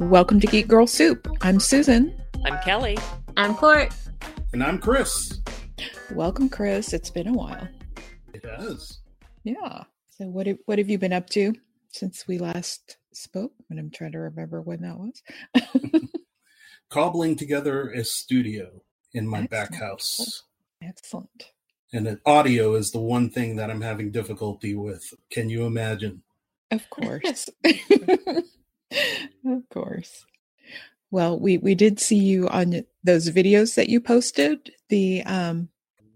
Welcome to Geek Girl Soup. I'm Susan. I'm Kelly. I'm Court. And I'm Chris. Welcome, Chris. It's been a while. It has. Yeah. So what have you been up to since we last spoke? And I'm trying to remember when that was. Cobbling together a studio in my back house. Excellent. And audio is the one thing that I'm having difficulty with. Can you imagine? Of course. Of course. Well, we did see you on those videos that you posted. The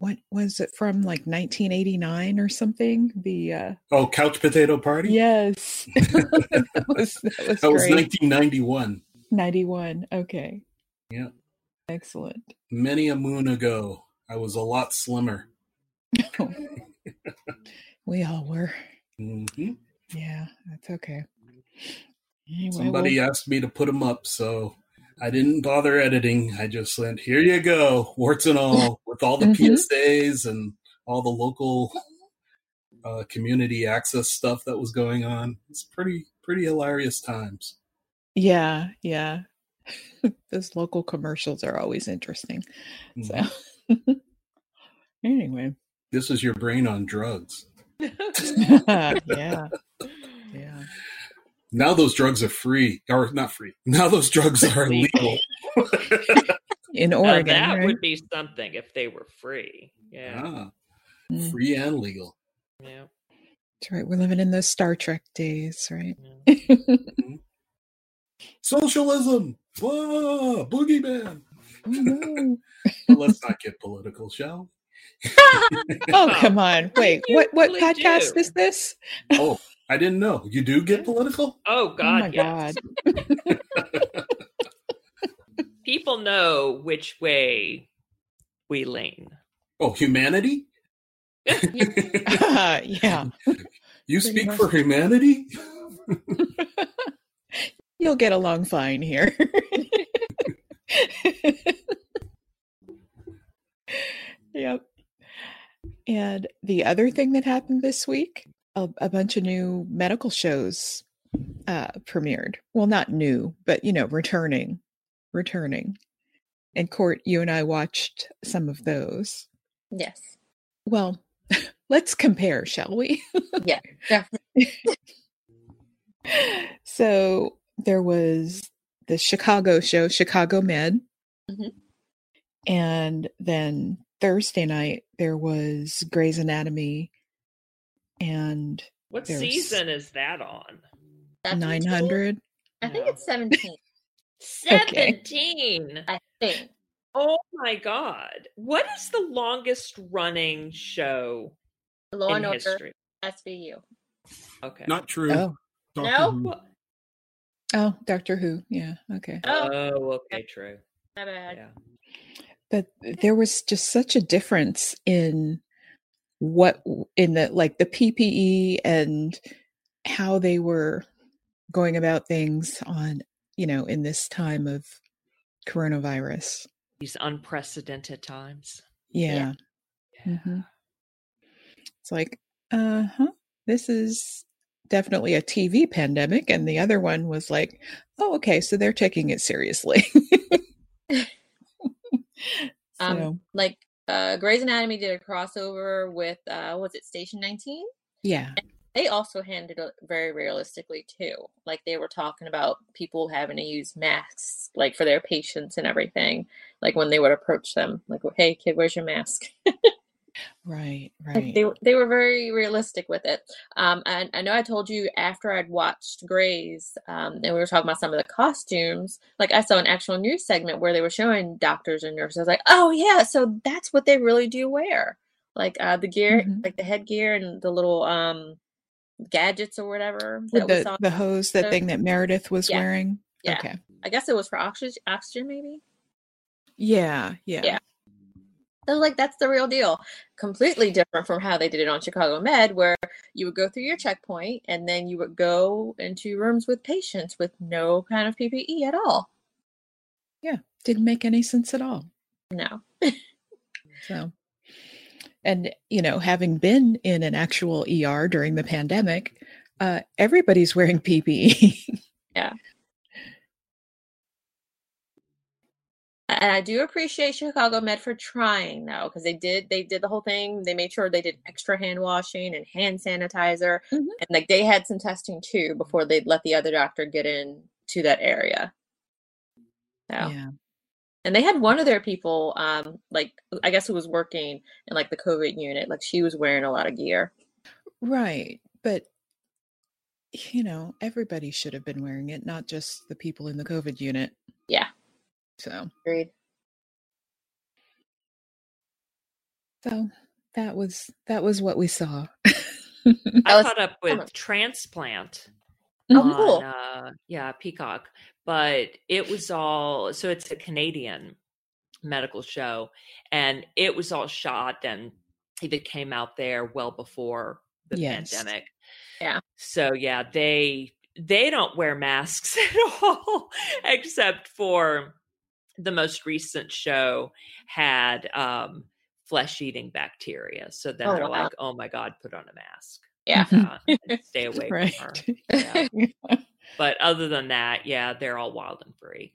what was it from, like 1989 or something? The couch potato party. Yes, that was 1991. 91. Okay. Yeah. Excellent. Many a moon ago, I was a lot slimmer. Oh. We all were. Mm-hmm. Yeah, that's okay. Anyway, somebody asked me to put them up, so I didn't bother editing. I just went, here you go, warts and all, with all the PSAs and all the local community access stuff that was going on. It's pretty hilarious times. Yeah, yeah. Those local commercials are always interesting. Mm-hmm. So anyway. This is your brain on drugs. Yeah. Yeah. Now those drugs are free, or not free. Now those drugs are illegal. In Oregon. Now that would be something if they were free. Yeah. Ah, free and legal. Yeah. That's right. We're living in those Star Trek days, right? Yeah. Mm-hmm. Socialism. Whoa, boogeyman. Mm-hmm. Well, let's not get political, shall we? Oh, come on. Wait, what really podcast is this? Oh. I didn't know. You do get political? Oh, God, yes. People know which way we lean. Oh, humanity? Yeah. You speak for humanity? You'll get along fine here. Yep. And the other thing that happened this week? A bunch of new medical shows premiered. Well, not new, but, you know, returning. And Court, you and I watched some of those. Yes. Well, let's compare, shall we? Yeah, definitely. So there was the Chicago show, Chicago Med. Mm-hmm. And then Thursday night, there was Grey's Anatomy. And what season is that on? 900? I think it's 17. 17? Okay. I think. Oh my God. What is the longest running show Law in history? SVU. Okay. Not true. Oh. No? Oh, Doctor Who. Yeah. Okay. Oh, okay. True. Not bad. Yeah. But there was just such a difference in the PPE and how they were going about things on, you know, in this time of coronavirus. These unprecedented times. Yeah. Yeah. Mm-hmm. It's like, this is definitely a TV pandemic. And the other one was like, oh, okay. So they're taking it seriously. Grey's Anatomy did a crossover with, was it Station 19? Yeah. And they also handled it very realistically, too. Like, they were talking about people having to use masks, like, for their patients and everything. Like, when they would approach them. Like, hey, kid, where's your mask? Right. Like they were very realistic with it. I know I told you after I'd watched Grey's, and we were talking about some of the costumes, like I saw an actual news segment where they were showing doctors and nurses. I was like, oh yeah, so that's what they really do wear. Like the gear, like the headgear and the little gadgets or whatever. That the, we saw the hose, that thing that Meredith was wearing. Yeah. Okay. I guess it was for oxygen maybe. Yeah, yeah. Yeah. So, like, that's the real deal. Completely different from how they did it on Chicago Med, where you would go through your checkpoint and then you would go into rooms with patients with no kind of PPE at all. Yeah. Didn't make any sense at all. No. So, and, you know, having been in an actual ER during the pandemic, everybody's wearing PPE. Yeah. And I do appreciate Chicago Med for trying, though, because they did the whole thing. They made sure they did extra hand washing and hand sanitizer. Mm-hmm. And like they had some testing, too, before they'd let the other doctor get in to that area. So. Yeah. And they had one of their people, like, I guess who was working in like the COVID unit, like she was wearing a lot of gear. Right. But, you know, everybody should have been wearing it, not just the people in the COVID unit. Yeah. So. Agreed. So that was what we saw. I caught up with Transplant. Oh, on, cool. Yeah, Peacock. But it was all, so it's a Canadian medical show, and it was all shot and it came out there well before the pandemic. Yeah. So yeah, they don't wear masks at all, except for the most recent show had flesh-eating bacteria. So then they're like, oh my God, put on a mask. Yeah. Stay away right. from her. Yeah. But other than that, yeah, they're all wild and free.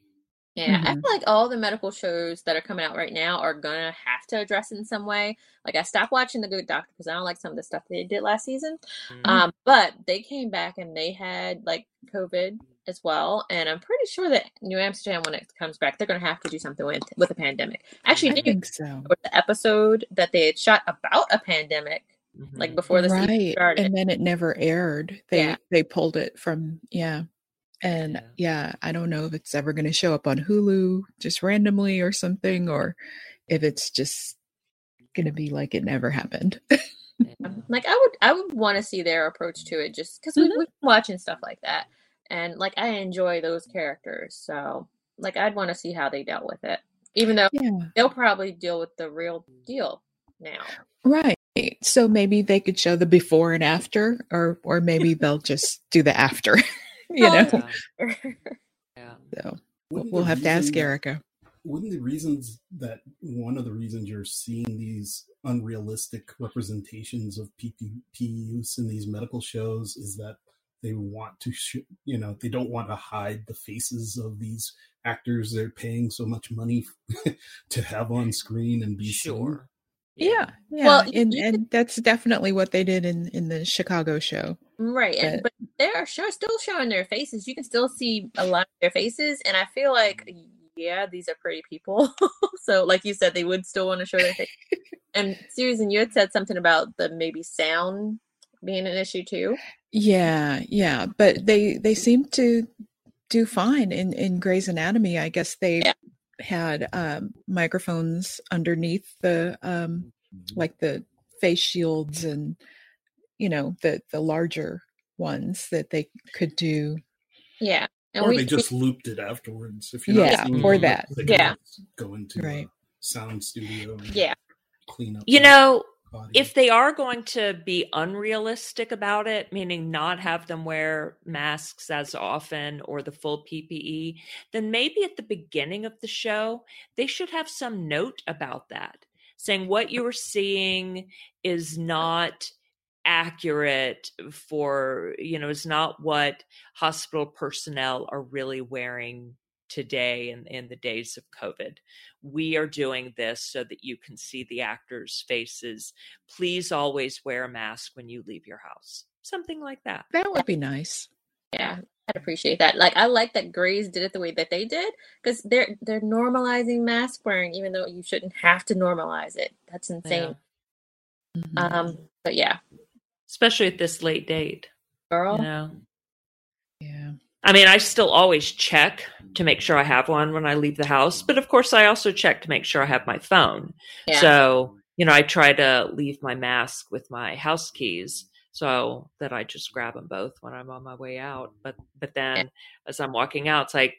Yeah. Mm-hmm. I feel like all the medical shows that are coming out right now are going to have to address it in some way. Like I stopped watching The Good Doctor because I don't like some of the stuff they did last season. Mm-hmm. But they came back and they had like COVID as well. And I'm pretty sure that New Amsterdam, when it comes back, they're going to have to do something with a pandemic. Actually, I think so. With the episode that they had shot about a pandemic. Like before the season started, and then it never aired. They pulled it from I don't know if it's ever going to show up on Hulu just randomly or something, or if it's just going to be like it never happened. Like I would want to see their approach to it, just because we've been watching stuff like that, and like I enjoy those characters, so like I'd want to see how they dealt with it, even though they'll probably deal with the real deal now, right? So maybe they could show the before and after, or maybe they'll just do the after, you know? Yeah. Yeah. So we'll have to ask Erica. Wouldn't the reasons that one of the reasons you're seeing these unrealistic representations of PPE use in these medical shows is that they want to, they don't want to hide the faces of these actors they're paying so much money to have on screen and be sure. Yeah, yeah. Well, and that's definitely what they did in the Chicago show. Right. But they're still showing their faces. You can still see a lot of their faces. And I feel like, yeah, these are pretty people. So like you said, they would still want to show their faces. And Susan, you had said something about the maybe sound being an issue too. Yeah, yeah. But they seem to do fine in Grey's Anatomy. I guess they... Yeah. had microphones underneath the like the face shields, and the larger ones that they could do. Yeah. And or they just looped it afterwards if you're not seeing or them, that. They go into a sound studio and clean up. If they are going to be unrealistic about it, meaning not have them wear masks as often or the full PPE, then maybe at the beginning of the show, they should have some note about that, saying what you are seeing is not accurate for, is not what hospital personnel are really wearing today and in the days of COVID. We are doing this so that you can see the actors' faces. Please always wear a mask when you leave your house. Something like that. That would be nice. Yeah, I'd appreciate that. Like, I like that Grey's did it the way that they did, because they're normalizing mask wearing, even though you shouldn't have to normalize it. That's insane. Yeah. Mm-hmm. But yeah. Especially at this late date. Girl. Yeah. I mean, I still always check to make sure I have one when I leave the house. But of course, I also check to make sure I have my phone. Yeah. So, I try to leave my mask with my house keys so that I just grab them both when I'm on my way out. But then as I'm walking out, it's like,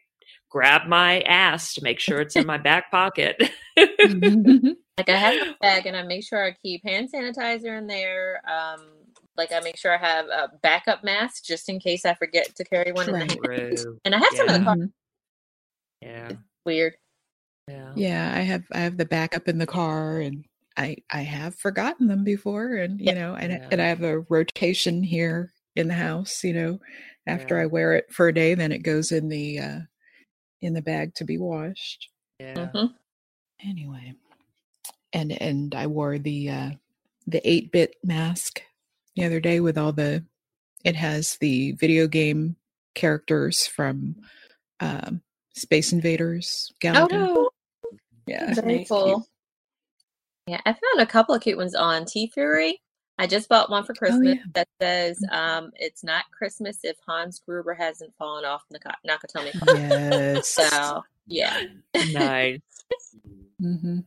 grab my ass to make sure it's in my back pocket. Like I have my bag and I make sure I keep hand sanitizer in there. Like I make sure I have a backup mask just in case I forget to carry one. And I have some in the car. Yeah. It's weird. Yeah. Yeah. I have the backup in the car, and I have forgotten them before. And, and I have a rotation here in the house, after I wear it for a day, then it goes in the bag to be washed. Yeah. Mm-hmm. Anyway, and I wore the 8-bit mask the other day with all the. It has the video game characters from Space Invaders. Galaga. Oh, yeah, very cool. Yeah, I found a couple of cute ones on T-Fury. I just bought one for Christmas that says it's not Christmas if Hans Gruber hasn't fallen off Nakatomi. Yes. So, yeah. Nice. Mm-hmm.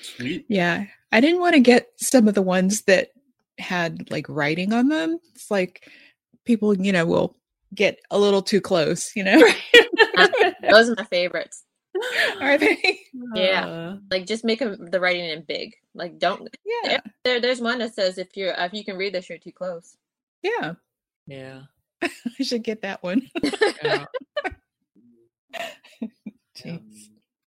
Sweet. Yeah. I didn't want to get some of the ones that had like writing on them. It's like people, you know, will get a little too close, you know? Those are my favorites. Are they? Yeah. Like just make the writing in big. Like don't. Yeah. There's one that says if you can read this, you're too close. Yeah. Yeah. I should get that one. Yeah. Jeez.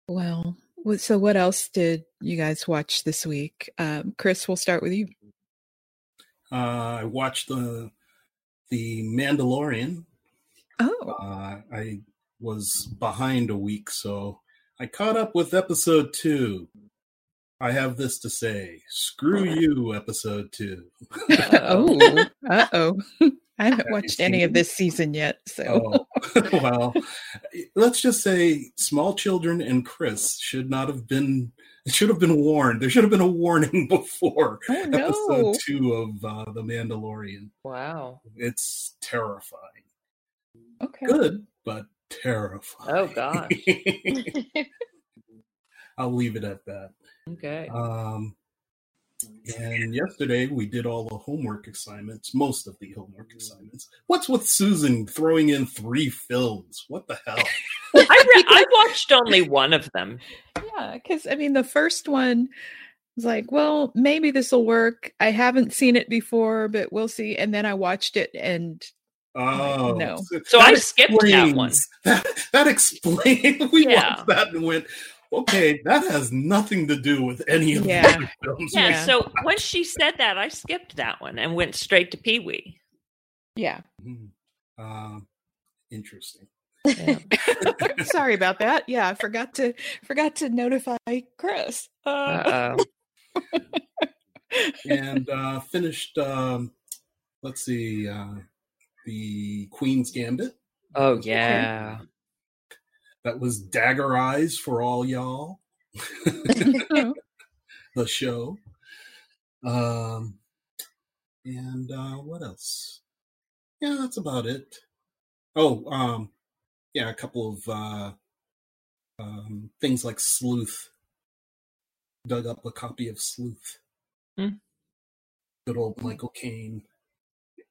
Well, so what else did you guys watch this week? Chris, we'll start with you. I watched the Mandalorian. Oh. I was behind a week, so I caught up with episode 2. I have this to say: screw you, episode 2. Uh-oh. I haven't watched any of this season yet, so. Oh. Well, let's just say small children and Chris should have been warned. There should have been a warning before episode 2 of The Mandalorian. Wow. It's terrifying. Okay. Good, but terrifying. Oh, gosh. I'll leave it at that. Okay. And yesterday we did all the homework assignments, most of the homework assignments. What's with Susan throwing in 3 films? What the hell? I watched only one of them. Yeah, because, I mean, the first one was like, well, maybe this will work. I haven't seen it before, but we'll see. And then I watched it and... Oh, no. So I skipped that one. That explains. We watched that and went... Okay, that has nothing to do with any of the films. Yeah, so when she said that, I skipped that one and went straight to Pee-Wee. Yeah. Interesting. Yeah. Sorry about that. Yeah, I forgot to notify Chris. And finished, the Queen's Gambit. Oh, yeah. Okay. That was Dagger Eyes for all y'all. The show. And what else? Yeah, that's about it. Oh, yeah, a couple of things like Sleuth. Dug up a copy of Sleuth. Hmm? Good old Michael Caine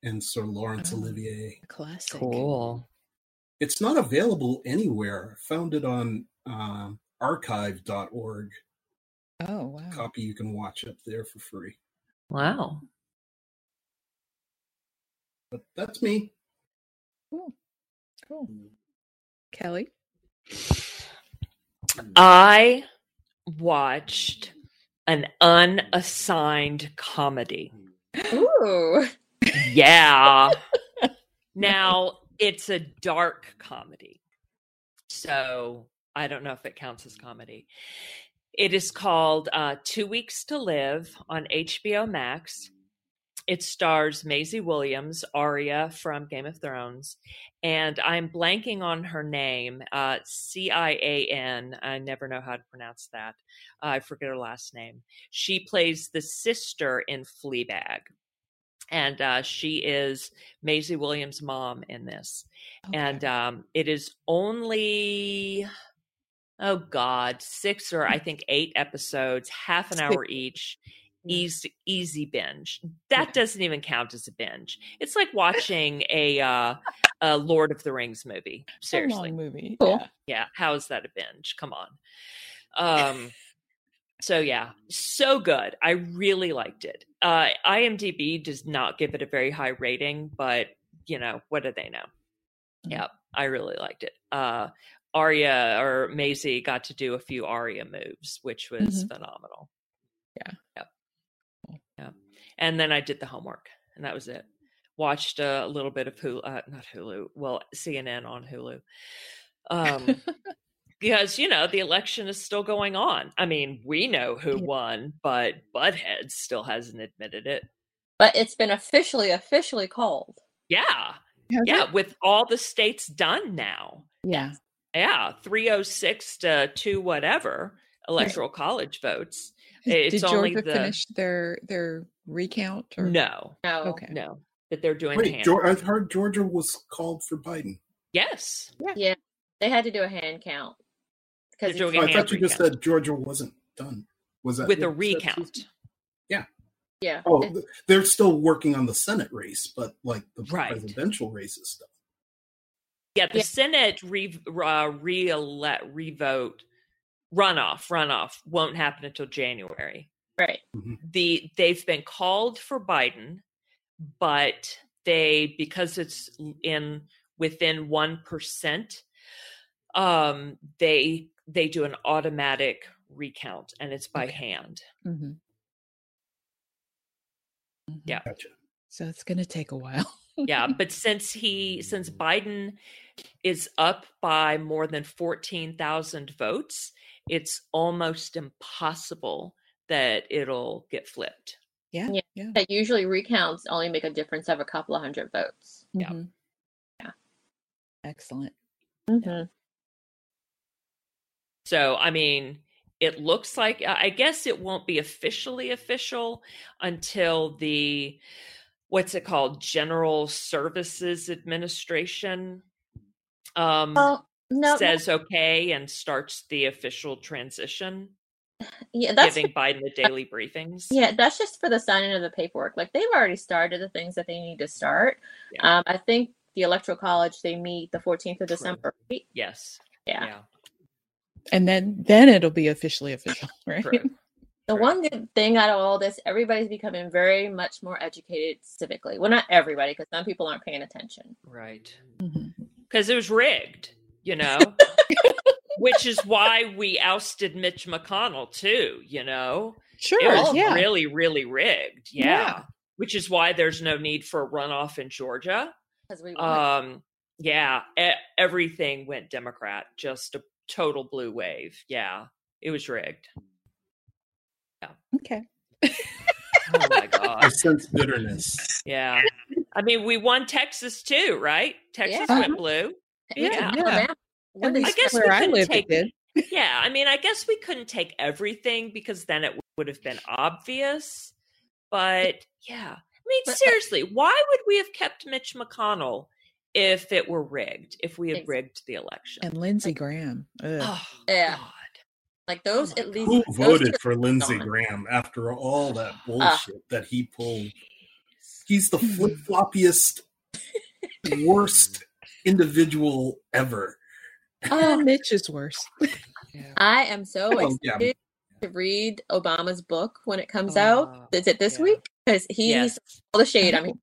and Sir Laurence Olivier. Classic. Cool. It's not available anywhere. Found it on archive.org. Oh, wow. Copy you can watch up there for free. Wow. But that's me. Cool. Kelly? I watched an unassigned comedy. Ooh. Yeah. Now... It's a dark comedy, so I don't know if it counts as comedy. It is called 2 Weeks to Live on HBO Max. It stars Maisie Williams, Arya from Game of Thrones, and I'm blanking on her name, C-I-A-N. I never know how to pronounce that. I forget her last name. She plays the sister in Fleabag. And she is Maisie Williams' mom in this. Okay. And it is only, 6 or I think 8 episodes, half an hour each, easy binge. That doesn't even count as a binge. It's like watching a Lord of the Rings movie. Seriously. A long movie. Cool. Yeah. How is that a binge? Come on. So yeah, so good. I really liked it. IMDb does not give it a very high rating, but you know, what do they know? Mm-hmm. Yeah, I really liked it. Arya or Maisie got to do a few Arya moves, which was phenomenal. Yeah. Yeah. And then I did the homework and that was it. Watched a little bit of CNN on Hulu. Because, you know, the election is still going on. I mean, we know who won, but Butthead still hasn't admitted it. But it's been officially called. Yeah. Has it? With all the states done now. Yeah. Yeah. 306 to 2 whatever electoral college votes. Did Georgia finish their recount? Or? No. Okay. No. That they're doing. Wait, I've heard Georgia was called for Biden. Yes. Yeah. They had to do a hand count. Because I thought you just said Georgia wasn't done. Was that with a recount? Yeah. Yeah. Oh, they're still working on the Senate race, but like the presidential race is stuff. Yeah, the Senate revote runoff won't happen until January. Right. Mm-hmm. They've been called for Biden, but because it's within 1%, they do an automatic recount, and it's by hand. Mm-hmm. Yeah. Gotcha. So it's going to take a while. Yeah. But since Biden is up by more than 14,000 votes, it's almost impossible that it'll get flipped. Yeah. That usually recounts only make a difference of a couple of hundred votes. Mm-hmm. Yeah. Excellent. Mm-hmm. Yeah. So, I mean, it looks like, I guess it won't be official until the, what's it called? General Services Administration okay, and starts the official transition. Yeah, that's giving Biden the daily briefings. Yeah, that's just for the signing of the paperwork. Like, they've already started the things that they need to start. Yeah. I think the Electoral College, they meet the 14th of December. Right? Yes. Yeah. And then it'll be official, right? Correct. The one good thing out of all this, everybody's becoming very much more educated civically. Well, not everybody, because some people aren't paying attention. Right. Because it was rigged, you know? Which is why we ousted Mitch McConnell, too, you know? Sure, it was really, really rigged, yeah. Which is why there's no need for a runoff in Georgia. Because we won. Yeah, everything went Democrat, just a total blue wave. Yeah, it was rigged. Yeah. Okay. Oh my God. I sense bitterness. Yeah. I mean, we won Texas too, right? Texas went blue. Yeah. I guess we couldn't take. Yeah, I mean, I guess we couldn't take everything because then it would have been obvious. But yeah, I mean, seriously, why would we have kept Mitch McConnell? If it were rigged, if we had rigged the election. And Lindsey Graham. Ugh. Oh, yeah. God. Like those, at least. Who voted for Lindsey Graham after all that bullshit that he pulled? He's the flip-floppiest, worst individual ever. Oh, Mitch is worse. Yeah. I am so excited to read Obama's book when it comes out. Is it this week? Because he's all the shade. I mean,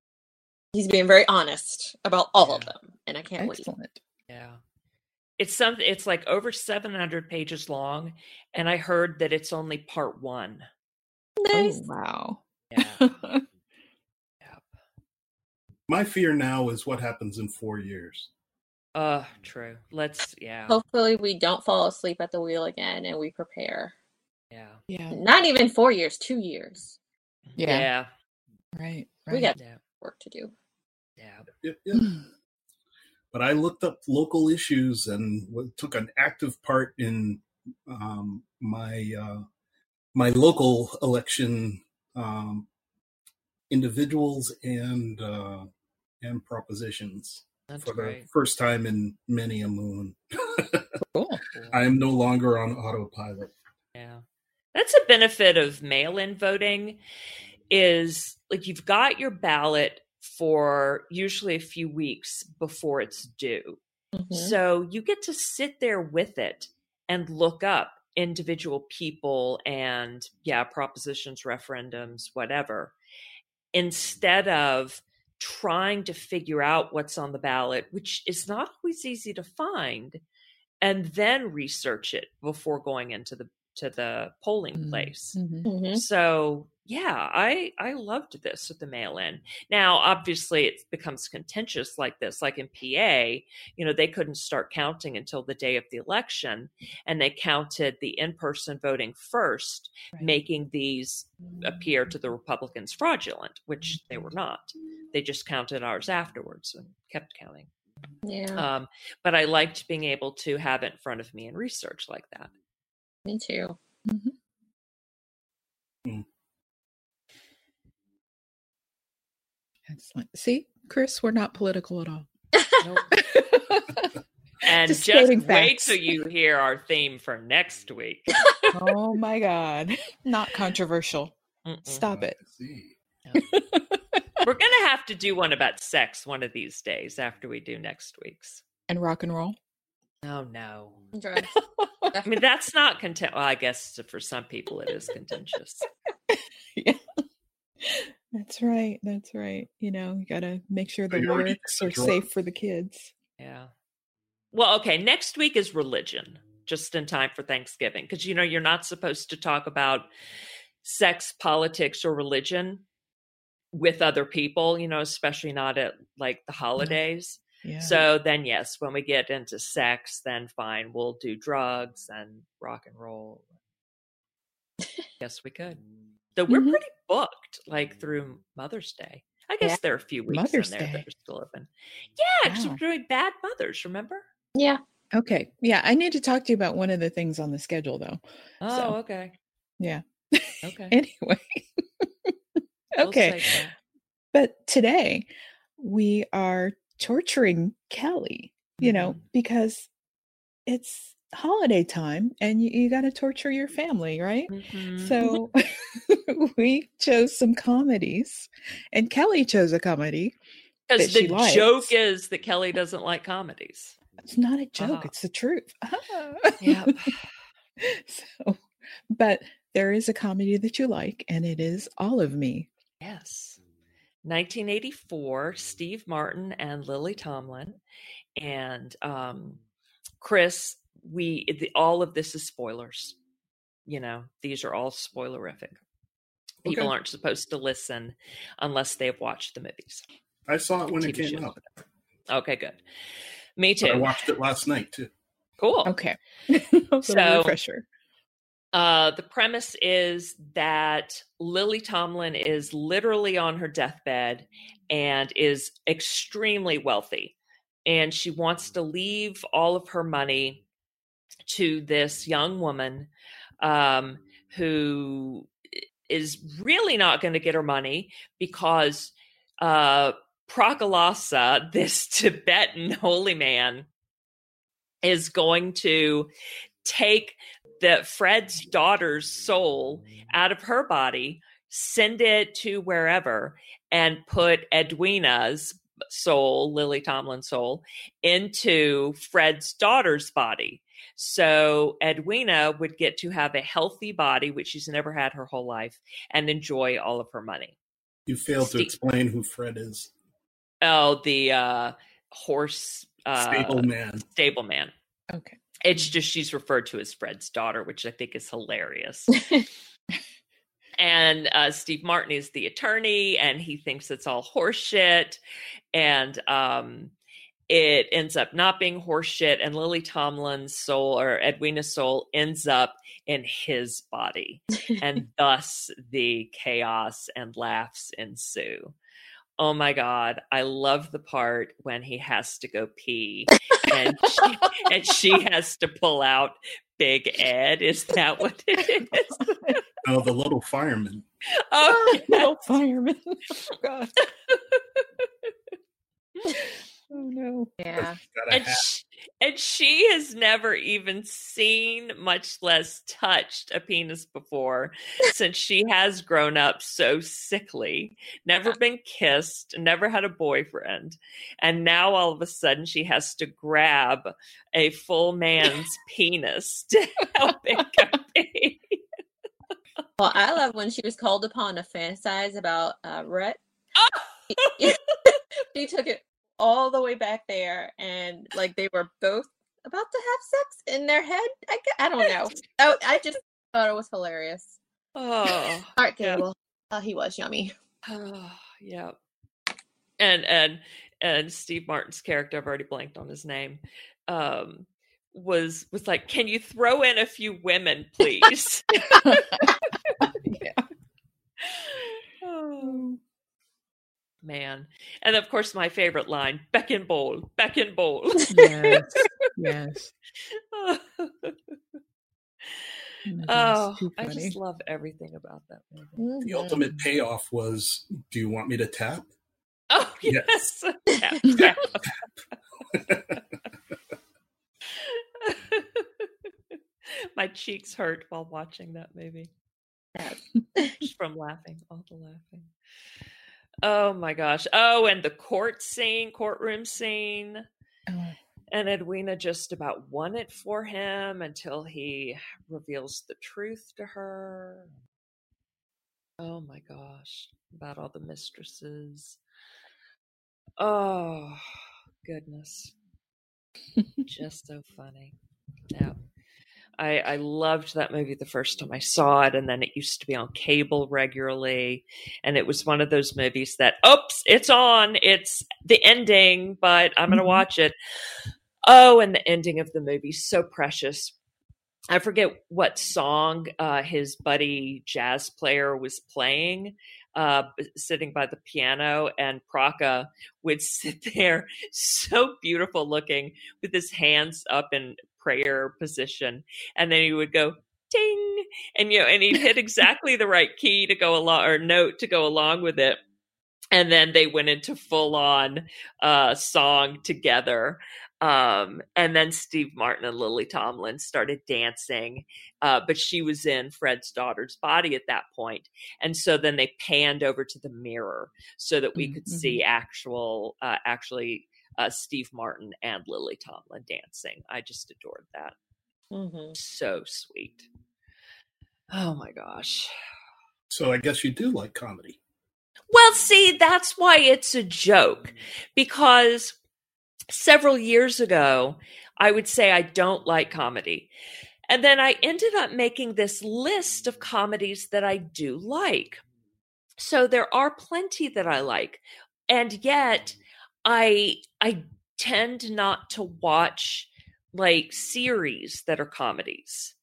he's being very honest about all of them, and I can't wait. Yeah, it's something. It's like over 700 pages long, and I heard that it's only part one. Nice. Oh, wow. Yeah. Yep. My fear now is what happens in 4 years. True. Hopefully, we don't fall asleep at the wheel again, and we prepare. Yeah. Not even 4 years. 2 years. Yeah. Right. We got work to do. Yeah. But I looked up local issues and took an active part in my local election individuals and propositions. That's for the first time in many a moon. Cool. I am no longer on autopilot. Yeah, that's a benefit of mail-in voting. Is like you've got your ballot for usually a few weeks before it's due. Mm-hmm. So you get to sit there with it and look up individual people and propositions, referendums, whatever, instead of trying to figure out what's on the ballot, which is not always easy to find, and then research it before going into the polling place. Mm-hmm. Mm-hmm. So yeah, I loved this at the mail-in. Now, obviously, it becomes contentious like this. Like in PA, you know, they couldn't start counting until the day of the election, and they counted the in-person voting first, right, making these appear to the Republicans fraudulent, which they were not. They just counted ours afterwards and kept counting. Yeah. But I liked being able to have it in front of me and research like that. Me too. Mm-hmm. Excellent. See, Chris, we're not political at all. Nope. And just wait till you hear our theme for next week. Oh my God. Not controversial. Mm-mm. Stop it. No. We're going to have to do one about sex one of these days after we do next week's. And rock and roll? Oh no. Drugs. I mean, that's not contentious. Well, I guess for some people it is contentious. Yeah. That's right. That's right. You know, you got to make sure the lyrics are safe for the kids. Yeah. Well, okay. Next week is religion, just in time for Thanksgiving. Because, you know, you're not supposed to talk about sex, politics, or religion with other people, you know, especially not at like the holidays. Yeah. So then, yes, when we get into sex, then fine. We'll do drugs and rock and roll. Yes, we could. So we're pretty booked, like through Mother's Day. I guess there are a few weeks Mother's in there that are still open. Yeah, because we're doing Bad Mothers, remember? Yeah. Okay. Yeah, I need to talk to you about one of the things on the schedule, though. Oh, so, okay. Yeah. Okay. Anyway. Okay. We'll but today, we are torturing Kelly, you know, because it's holiday time and you got to torture your family, right? So we chose some comedies and Kelly chose a comedy because the joke is that Kelly doesn't like comedies. It's not a joke. It's the truth. Yep. So, but there is a comedy that you like and it is All of Me. Yes. 1984, Steve Martin and Lily Tomlin. And Chris, all of this is spoilers. You know, these are all spoilerific. People aren't supposed to listen unless they've watched the movies. I saw it when it came out. Okay, good. Me too. But I watched it last night too. Cool. Okay. So pressure. The premise is that Lily Tomlin is literally on her deathbed and is extremely wealthy. And she wants to leave all of her money to this young woman who is really not going to get her money because Prakalasa, this Tibetan holy man, is going to take Fred's daughter's soul out of her body, send it to wherever, and put Edwina's soul, Lily Tomlin's soul, into Fred's daughter's body. So Edwina would get to have a healthy body, which she's never had her whole life, and enjoy all of her money. You failed to explain who Fred is. Oh, the horse stable man. Okay. It's just she's referred to as Fred's daughter, which I think is hilarious. And Steve Martin is the attorney, and he thinks it's all horseshit. And it ends up not being horseshit. And Lily Tomlin's soul, or Edwina's soul, ends up in his body. And thus the chaos and laughs ensue. Oh my God. I love the part when he has to go pee and she has to pull out Big Ed. Is that what it is? Oh, the little fireman. Oh, yes. Little fireman. Oh, God. Oh, no. Yeah. And she has never even seen, much less touched, a penis before, since she has grown up so sickly, never been kissed, never had a boyfriend. And now all of a sudden she has to grab a full man's penis to help it go pee. Well, I love when she was called upon to fantasize about Rhett. Oh! She took it all the way back there, and like they were both about to have sex in their head. I don't know. I just thought it was hilarious. Oh, Art Gable. He was yummy. Yeah. And Steve Martin's character, I've already blanked on his name, was like, can you throw in a few women, please? Yeah. Oh, man. And of course, my favorite line, beck and bowl. Yes. Yes. Oh, I just love everything about that movie. Mm-hmm. The ultimate payoff was, do you want me to tap? Oh, yes. Yes. Tap. My cheeks hurt while watching that movie. Just from laughing, all the laughing. Oh, my gosh. Oh, and the courtroom scene. Oh. And Edwina just about won it for him until he reveals the truth to her. Oh, my gosh. About all the mistresses. Oh, goodness. Just so funny. Yeah. I loved that movie the first time I saw it, and then it used to be on cable regularly, and it was one of those movies that, oops, it's on, it's the ending, but I'm going to watch it. Oh, and the ending of the movie, so precious. I forget what song his buddy jazz player was playing, sitting by the piano, and Praka would sit there, so beautiful looking, with his hands up in prayer position, and then he would go ding, and and he'd hit exactly the right key to go along, or note to go along with it, and then they went into full-on song together, and then Steve Martin and Lily Tomlin started dancing, but she was in Fred's daughter's body at that point, and so then they panned over to the mirror so that we could see actually Steve Martin and Lily Tomlin dancing. I just adored that. Mm-hmm. So sweet. Oh my gosh. So I guess you do like comedy. Well, see, that's why it's a joke, because several years ago, I would say I don't like comedy. And then I ended up making this list of comedies that I do like. So there are plenty that I like. And yet I tend not to watch like series that are comedies,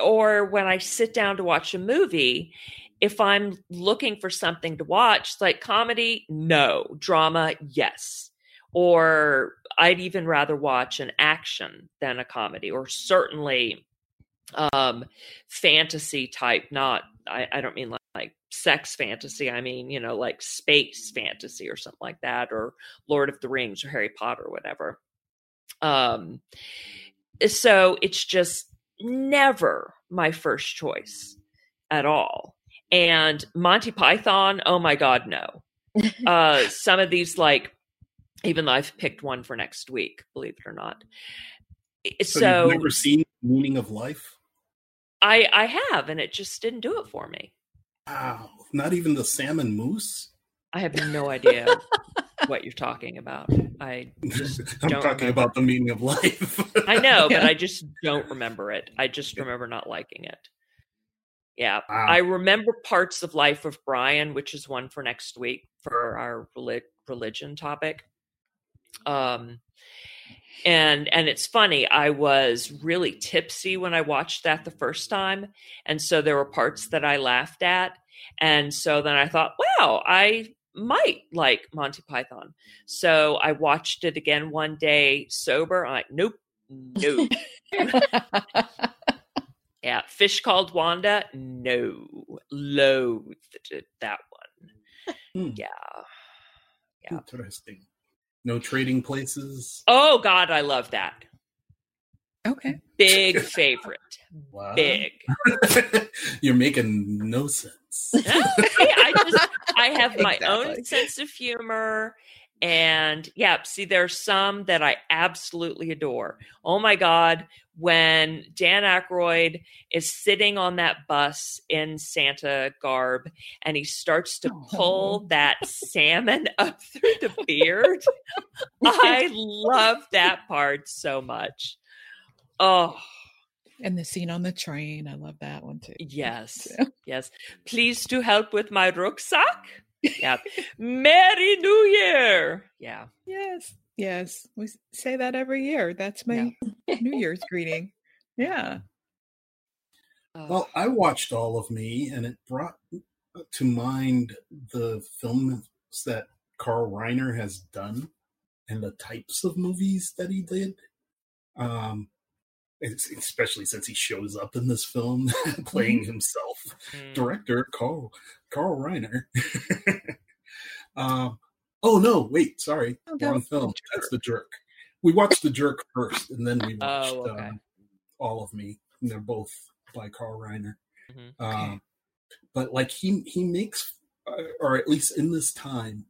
or when I sit down to watch a movie, if I'm looking for something to watch, like comedy, no, drama, yes. Or I'd even rather watch an action than a comedy, or certainly fantasy type, not, I don't mean like sex fantasy. I mean, like space fantasy or something like that, or Lord of the Rings or Harry Potter or whatever. So it's just never my first choice at all. And Monty Python, oh my God, no. Some of these, like, even though I've picked one for next week, believe it or not. So you've never seen The Meaning of Life? I have, and it just didn't do it for me. Wow. Not even the salmon mousse? I have no idea what you're talking about. I'm talking about The Meaning of Life. I know, but I just don't remember it. I just remember not liking it. Yeah. Wow. I remember parts of Life of Brian, which is one for next week for our religion topic. And it's funny, I was really tipsy when I watched that the first time. And so there were parts that I laughed at. And so then I thought, wow, I might like Monty Python. So I watched it again one day sober. I'm like, nope. Yeah. Fish Called Wanda. No. Loathed that one. Yeah. Interesting. No Trading Places. Oh God, I love that. Okay. Big favorite. Wow. Big. You're making no sense. Okay, I have my own sense of humor, and yeah, see, there's some that I absolutely adore. Oh my God, when Dan Aykroyd is sitting on that bus in Santa garb and he starts to pull that salmon up through the beard. I love that part so much. Oh, And the scene on the train. I love that one too. Yes. So. Yes. Please do help with my rucksack. Yeah. Merry New Year. Yeah. Yes. Yes. We say that every year. That's my New Year's greeting. Yeah. Well, I watched All of Me, and it brought to mind the films that Carl Reiner has done and the types of movies that he did. Especially since he shows up in this film playing himself. Director Carl Reiner. Oh, no, wait, sorry. Oh, wrong film. That's The Jerk. We watched The Jerk first, and then we watched All of Me. And they're both by Carl Reiner. Mm-hmm. Okay. But, like, he makes, or at least in this time,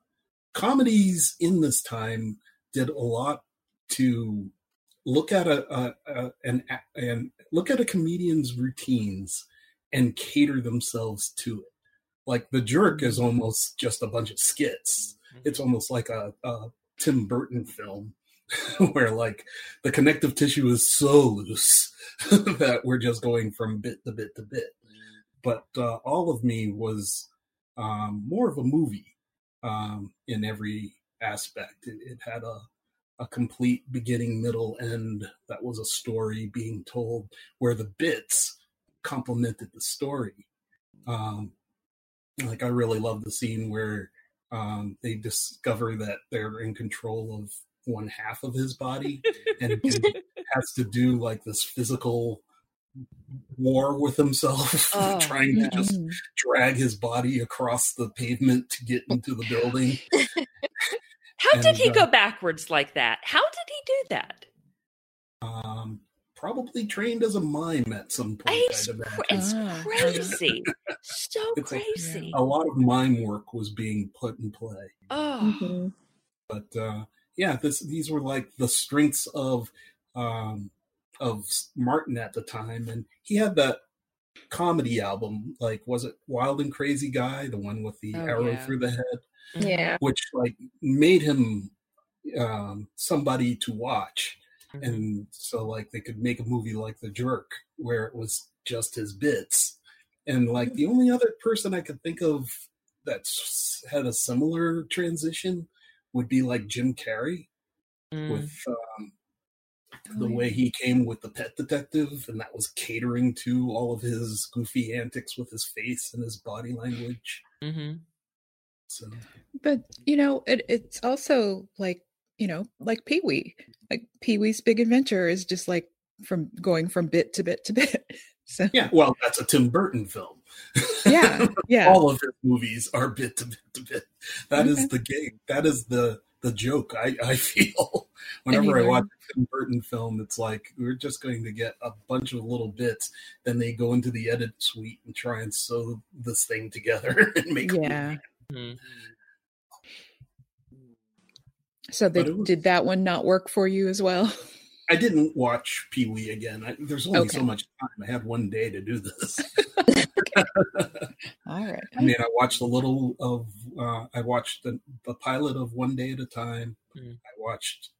comedies in this time did a lot to look at and look at a comedian's routines and cater themselves to it. Like The Jerk is almost just a bunch of skits. It's almost like a Tim Burton film where like the connective tissue is so loose that we're just going from bit to bit to bit. But All of Me was more of a movie in every aspect. It had a complete beginning, middle, end that was a story being told where the bits complemented the story. Like I really love the scene where they discover that they're in control of one half of his body and has to do like this physical war with himself, trying to just drag his body across the pavement to get into the building. Did he go backwards like that? How did he do that? Probably trained as a mime at some point. It's crazy. So it's crazy. A lot of mime work was being put in play. But these were like the strengths of Martin at the time, and he had that comedy album. Like, was it Wild and Crazy Guy, the one with the arrow through the head? Yeah, which like made him somebody to watch, and so like they could make a movie like The Jerk where it was just his bits. And like the only other person I could think of that's had a similar transition would be like Jim Carrey with the way he came with The Pet Detective, and that was catering to all of his goofy antics with his face and his body language. So. But, you know, it's also like, you know, like Pee-Wee, like Pee-Wee's Big Adventure is just like from going from bit to bit to bit. So yeah, well, that's a Tim Burton film. Yeah, yeah. All of his movies are bit to bit to bit. That is the game. That is the joke. I feel whenever I watch a Tim Burton film, it's like we're just going to get a bunch of little bits. Then they go into the edit suite and try and sew this thing together and make a movie. So did that one not work for you as well? I didn't watch Pee-Wee again. There's only so much time. I had one day to do this. All right. I mean, I watched the pilot of One Day at a Time. I watched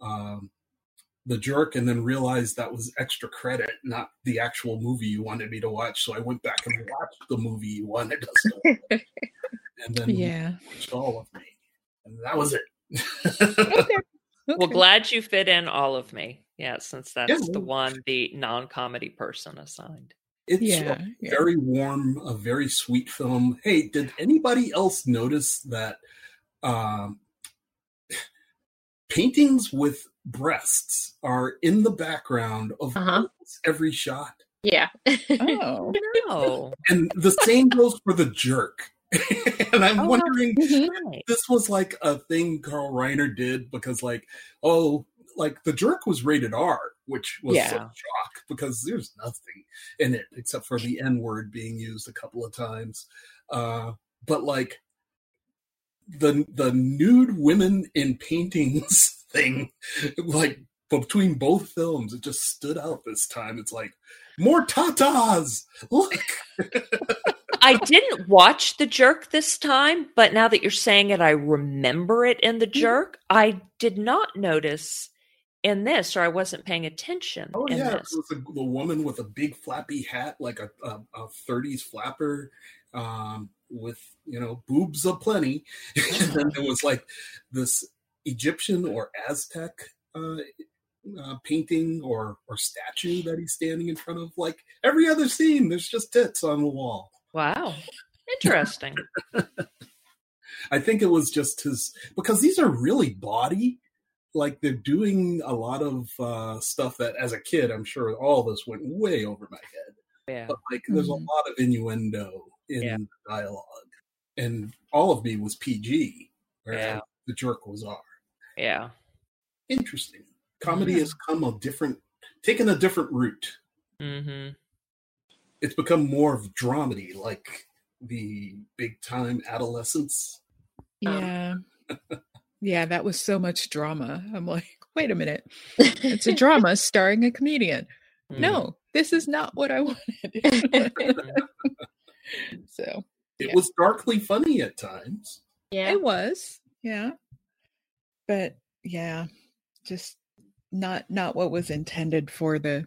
The Jerk, and then realized that was extra credit, not the actual movie you wanted me to watch. So I went back and watched the movie you wanted us to watch. And then watched All of Me. And that was it. Okay. Well, glad you fit in All of Me. Yeah, since that's the one the non-comedy person assigned. It's a very warm, a very sweet film. Hey, did anybody else notice that paintings with breasts are in the background of every shot? Yeah. Oh, no. And the same goes for The Jerk. And I'm wondering if this was like a thing Carl Reiner did, because like The Jerk was rated R, which was a shock because there's nothing in it except for the N-word being used a couple of times. But like the nude women in paintings thing, like between both films, it just stood out this time. It's like, more tatas! Look! I didn't watch The Jerk this time, but now that you're saying it, I remember it in The Jerk. I did not notice in this, or I wasn't paying attention. Oh, in this. It was a woman with a big flappy hat, like a 30s flapper, with, you know, boobs aplenty. And then there was like this Egyptian or Aztec painting or statue that he's standing in front of. Like every other scene, there's just tits on the wall. Wow. Interesting. I think it was just his, because these are really bawdy. Like they're doing a lot of stuff that as a kid, I'm sure all this went way over my head. Yeah. But like there's a lot of innuendo in the dialogue. And All of Me was PG, whereas The Jerk was R. Yeah. Interesting. Comedy has come taken a different route. Mm-hmm. It's become more of dramedy, like the big time adolescence. Yeah. Yeah, that was so much drama. I'm like, wait a minute. It's a drama starring a comedian. Mm. No, this is not what I wanted. So it was darkly funny at times. Yeah. It was. Yeah. But just not what was intended for this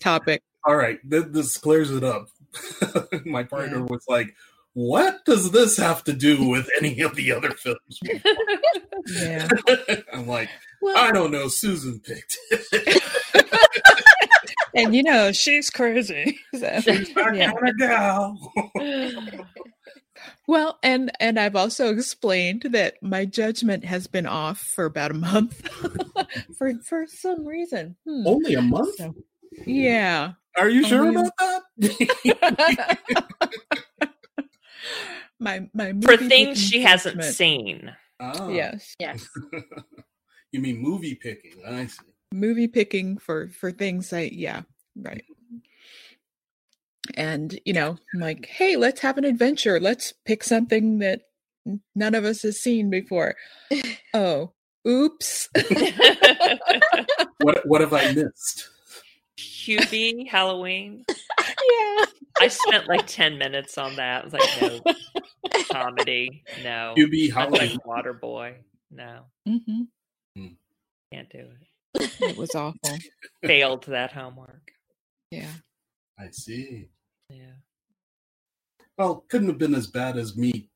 topic. All right. This clears it up. My partner was like, what does this have to do with any of the other films? Yeah. I'm like, I don't know. Susan picked it. And, you know, she's crazy. So, she's not gonna go. Well, and I've also explained that my judgment has been off for about a month for some reason. Only a month? So, yeah. Are you sure about that? My for things she hasn't seen. Oh. Yes. You mean movie picking? I see. Movie picking for things right. And you know, I'm like, hey, let's have an adventure. Let's pick something that none of us has seen before. Oh, oops. What have I missed? QB Halloween. Yeah. I spent like 10 minutes on that. I was like, no. Comedy. No. QB Halloween. Like Waterboy. No. Mm-hmm. Can't do it. It was awful. Failed that homework. Yeah. I see. Yeah. Well, couldn't have been as bad as me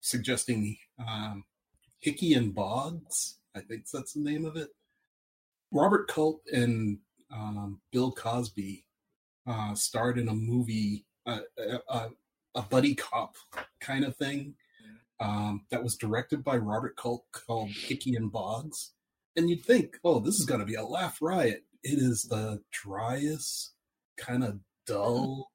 suggesting Hickey and Boggs. I think that's the name of it. Robert Culp and Bill Cosby starred in a movie, a buddy cop kind of thing, that was directed by Robert Culp called Hickey and Boggs. And you'd think, oh, this is going to be a laugh riot. It is the driest, kind of dull,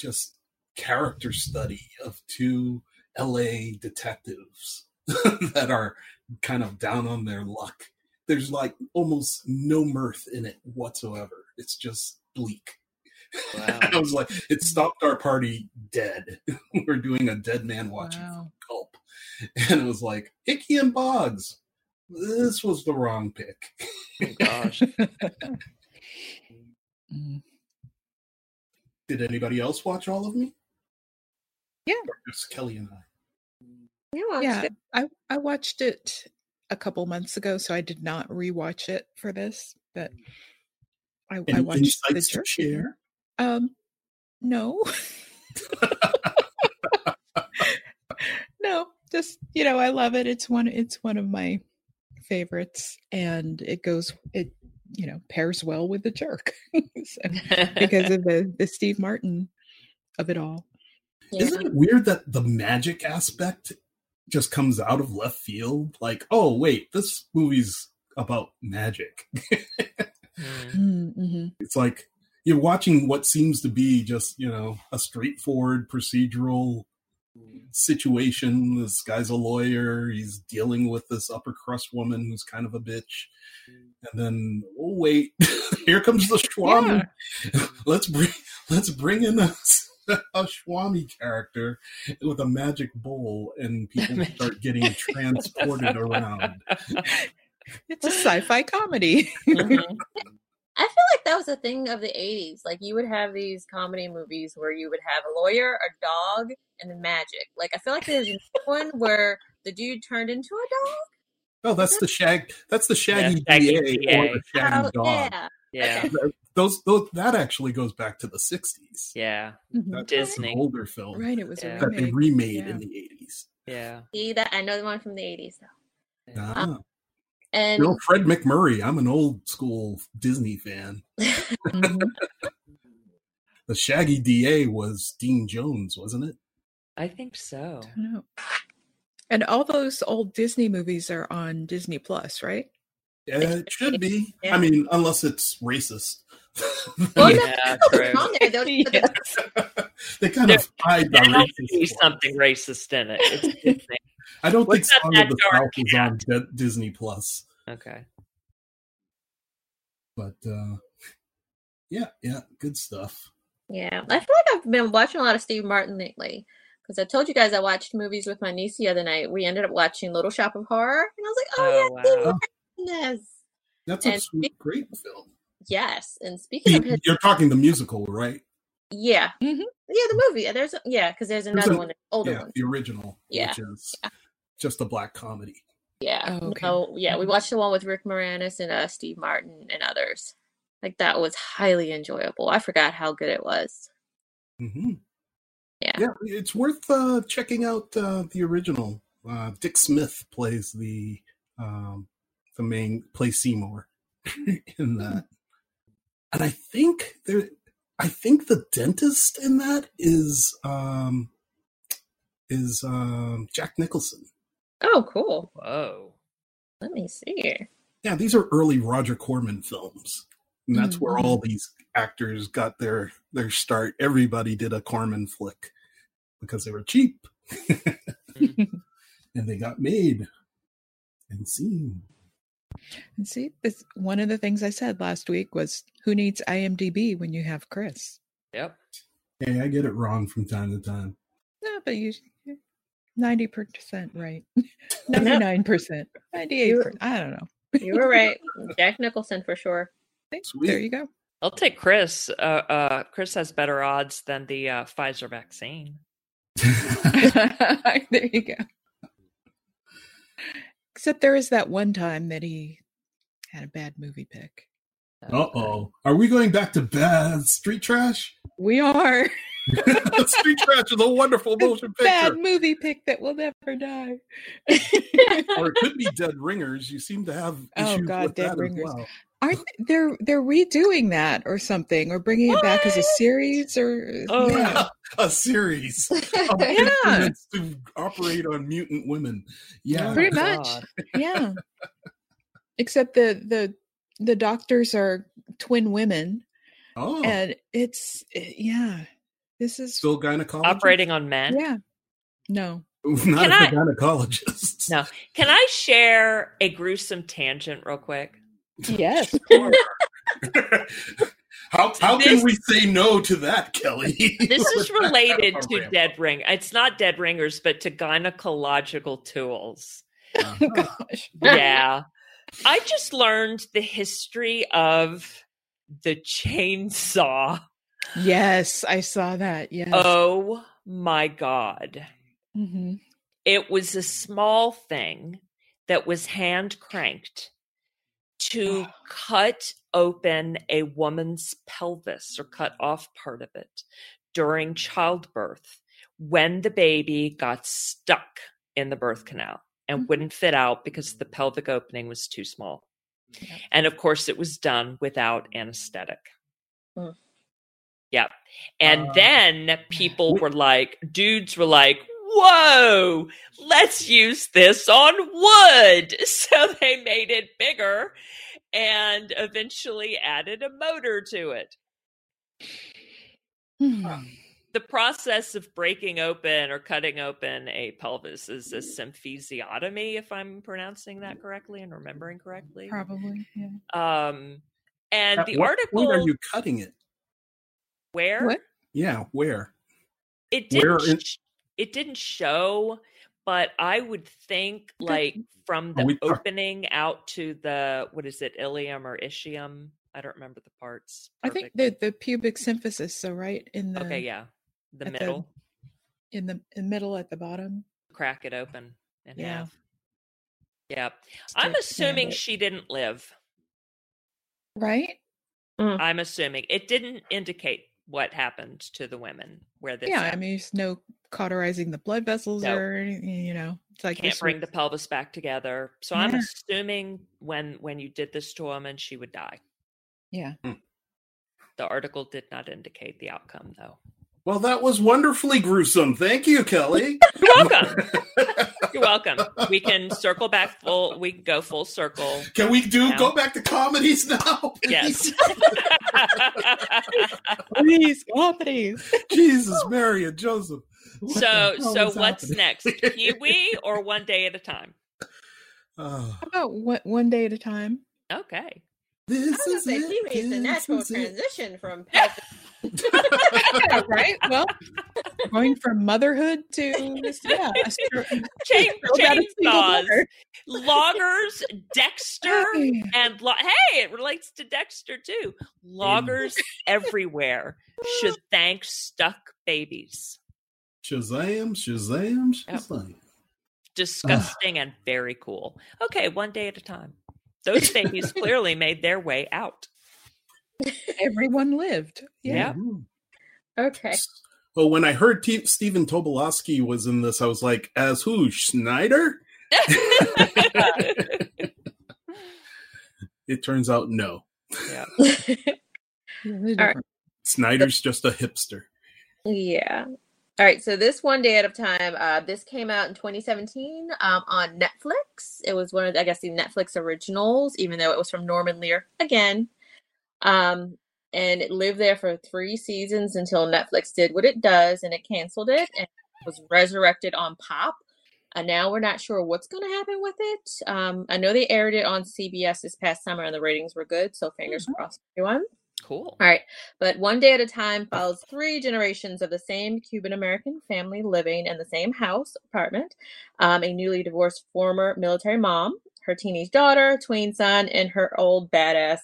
just character study of two LA detectives that are kind of down on their luck. There's like almost no mirth in it whatsoever. It's just bleak. Wow. I was like, it stopped our party dead. We're doing a dead man watching from Culp. And it was like, Hickey and Boggs. This was the wrong pick. Oh, gosh. Did anybody else watch All of Me? Yeah. Or just Kelly and I? Yeah, I watched it a couple months ago, so I did not rewatch it for this, but I watched The Jerk. Share? No. No, just, you know, I love it. It's one of my favorites, and it you know, pairs well with The Jerk. So, because of the Steve Martin of it all. Yeah. Isn't it weird that the magic aspect just comes out of left field? Like, oh wait, this movie's about magic. Mm-hmm. It's like you're watching what seems to be just, you know, a straightforward procedural situation. This guy's a lawyer, he's dealing with this upper crust woman who's kind of a bitch, and then, oh wait, here comes the Schwami. Yeah. let's bring in us a Schwami character with a magic bowl, and people start getting transported around. It's a sci-fi comedy. Mm-hmm. I feel like that was a thing of the 80s. Like, you would have these comedy movies where you would have a lawyer, a dog, and the magic. Like, I feel like there's one where the dude turned into a dog. Oh, that's the shag. That's the shaggy, shaggy DA or the shaggy dog. Yeah. Yeah, those that actually goes back to the 1960s. Yeah, that's Disney an older film, right? It was that remake. They remade in the 1980s. Yeah, see that I know the one from the 1980s though. Yeah. And you know, Fred McMurray. I'm an old school Disney fan. The Shaggy DA was Dean Jones, wasn't it? I think so. I don't know. And all those old Disney movies are on Disney Plus, right? Yeah, it should be. Yeah. I mean, unless it's racist. Well, yeah, true. They kind of hide the racist. There be something racist in it. It's I don't think Song of the South is on Disney Plus. Okay. But yeah, good stuff. Yeah, I feel like I've been watching a lot of Steve Martin lately. Because I told you guys I watched movies with my niece the other night. We ended up watching Little Shop of Horror. And I was like, oh yeah, wow. Yes. That's a great film. Yes. And speaking of his, you're talking the musical, right? Yeah. Mm-hmm. Yeah, the movie. Because there's another one, an older one. The original. Yeah. Which is just a black comedy. Yeah. Oh, okay. We watched the one with Rick Moranis and Steve Martin and others. Like, that was highly enjoyable. I forgot how good it was. Mm-hmm. Yeah, it's worth checking out the original. Dick Smith plays the main, plays Seymour in that, and I think the dentist in that is Jack Nicholson. Oh, cool! Whoa, let me see. Yeah, these are early Roger Corman films. And that's where all these actors got their start. Everybody did a Corman flick because they were cheap. And they got made and seen. And see, it's one of the things I said last week was, who needs IMDb when you have Chris? Yep. Hey, I get it wrong from time to time. No, but usually 90% right. 99%. 98%. I don't know. You were right. Jack Nicholson for sure. Sweet. There you go. I'll take Chris. Chris has better odds than the Pfizer vaccine. There you go. Except there is that one time that he had a bad movie pick. Uh-oh. Are we going back to bad street trash? We are. Street trash is a wonderful motion picture. Bad movie pick that will never die. Or it could be Dead Ringers. You seem to have issues with Dead Ringers as well. Aren't they're redoing that or something, or bringing it back as a series a series of instruments to operate on mutant women. Yeah, pretty much. Yeah, except the doctors are twin women. Oh, and it's this is still gynecology operating on men. Yeah, no. Not as a gynecologist. No, can I share a gruesome tangent real quick? Yes. Sure. How can we say no to that, Kelly? This is related to Dead Ring. It's not Dead Ringers, but to gynecological tools. Oh, gosh. Yeah. I just learned the history of the chainsaw. Yes, I saw that. Yes. Oh, my God. Mm-hmm. It was a small thing that was hand cranked to cut open a woman's pelvis or cut off part of it during childbirth when the baby got stuck in the birth canal and wouldn't fit out because the pelvic opening was too small. Yeah. And of course it was done without anesthetic. Mm. Yeah. And then dudes were like, whoa, let's use this on wood. So they made it bigger and eventually added a motor to it. The process of breaking open or cutting open a pelvis is a symphysiotomy, if I'm pronouncing that correctly and remembering correctly. Probably, yeah. And at the article... What point are you cutting it? Where? What? Yeah, where? It didn't... It didn't show, but I would think like from the opening out to the, what is it, ilium or ischium? I don't remember the parts. Perfect. I think the pubic symphysis, so right in the... Okay, yeah. The middle. In the middle at the bottom. Crack it open in half. Yeah. I'm assuming she didn't live. Right? Mm. I'm assuming. It didn't indicate what happened to the women where this happened. I mean, there's no cauterizing the blood vessels or anything, you know. It's like can't bring the pelvis back together. So I'm assuming when you did this to a woman, she would die. Yeah. Mm. The article did not indicate the outcome, though. Well, that was wonderfully gruesome. Thank you, Kelly. You're welcome. You're welcome. We can circle back full. We can go full circle. Can we go back to comedies now? Yes. Please, comedies. Jesus, Mary, and Joseph. So what's next? Pee-wee or One Day at a Time? How about One Day at a Time? Okay. This is it. Pee-wee is a natural transition from right? Well, going from motherhood to chainsaws, loggers, Dexter, and hey, it relates to Dexter too. Loggers everywhere should thank stuck babies. Shazam! Shazam! Shazam! Yep. Disgusting and very cool. Okay, One Day at a Time. Those babies clearly made their way out. Everyone lived. Yeah. Okay. Well, when I heard Stephen Tobolowsky was in this, I was like, as who? Schneider? It turns out no. Yeah. Right. Snyder's just a hipster. Yeah. All right. So this One Day at a Time, this came out in 2017 on Netflix. It was one of, I guess, the Netflix originals, even though it was from Norman Lear again. And it lived there for 3 seasons until Netflix did what it does, and it canceled it, and it was resurrected on Pop. And now we're not sure what's going to happen with it. I know they aired it on CBS this past summer, and the ratings were good, so fingers crossed for everyone. Cool. All right. But One Day at a Time follows 3 generations of the same Cuban-American family living in the same house, apartment, a newly divorced former military mom, her teenage daughter, tween son, and her old badass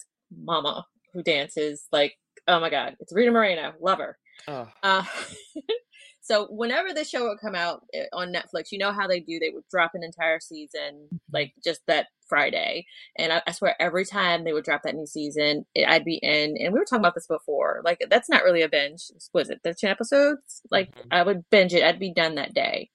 mama, who dances like, oh my God, it's Rita Moreno. Love her. Oh. So whenever this show would come out on Netflix, you know how they do. They would drop an entire season, like just that Friday. And I swear every time they would drop that new season, I'd be in. And we were talking about this before. Like, that's not really a binge. Was it 13 episodes? Like, I would binge it. I'd be done that day.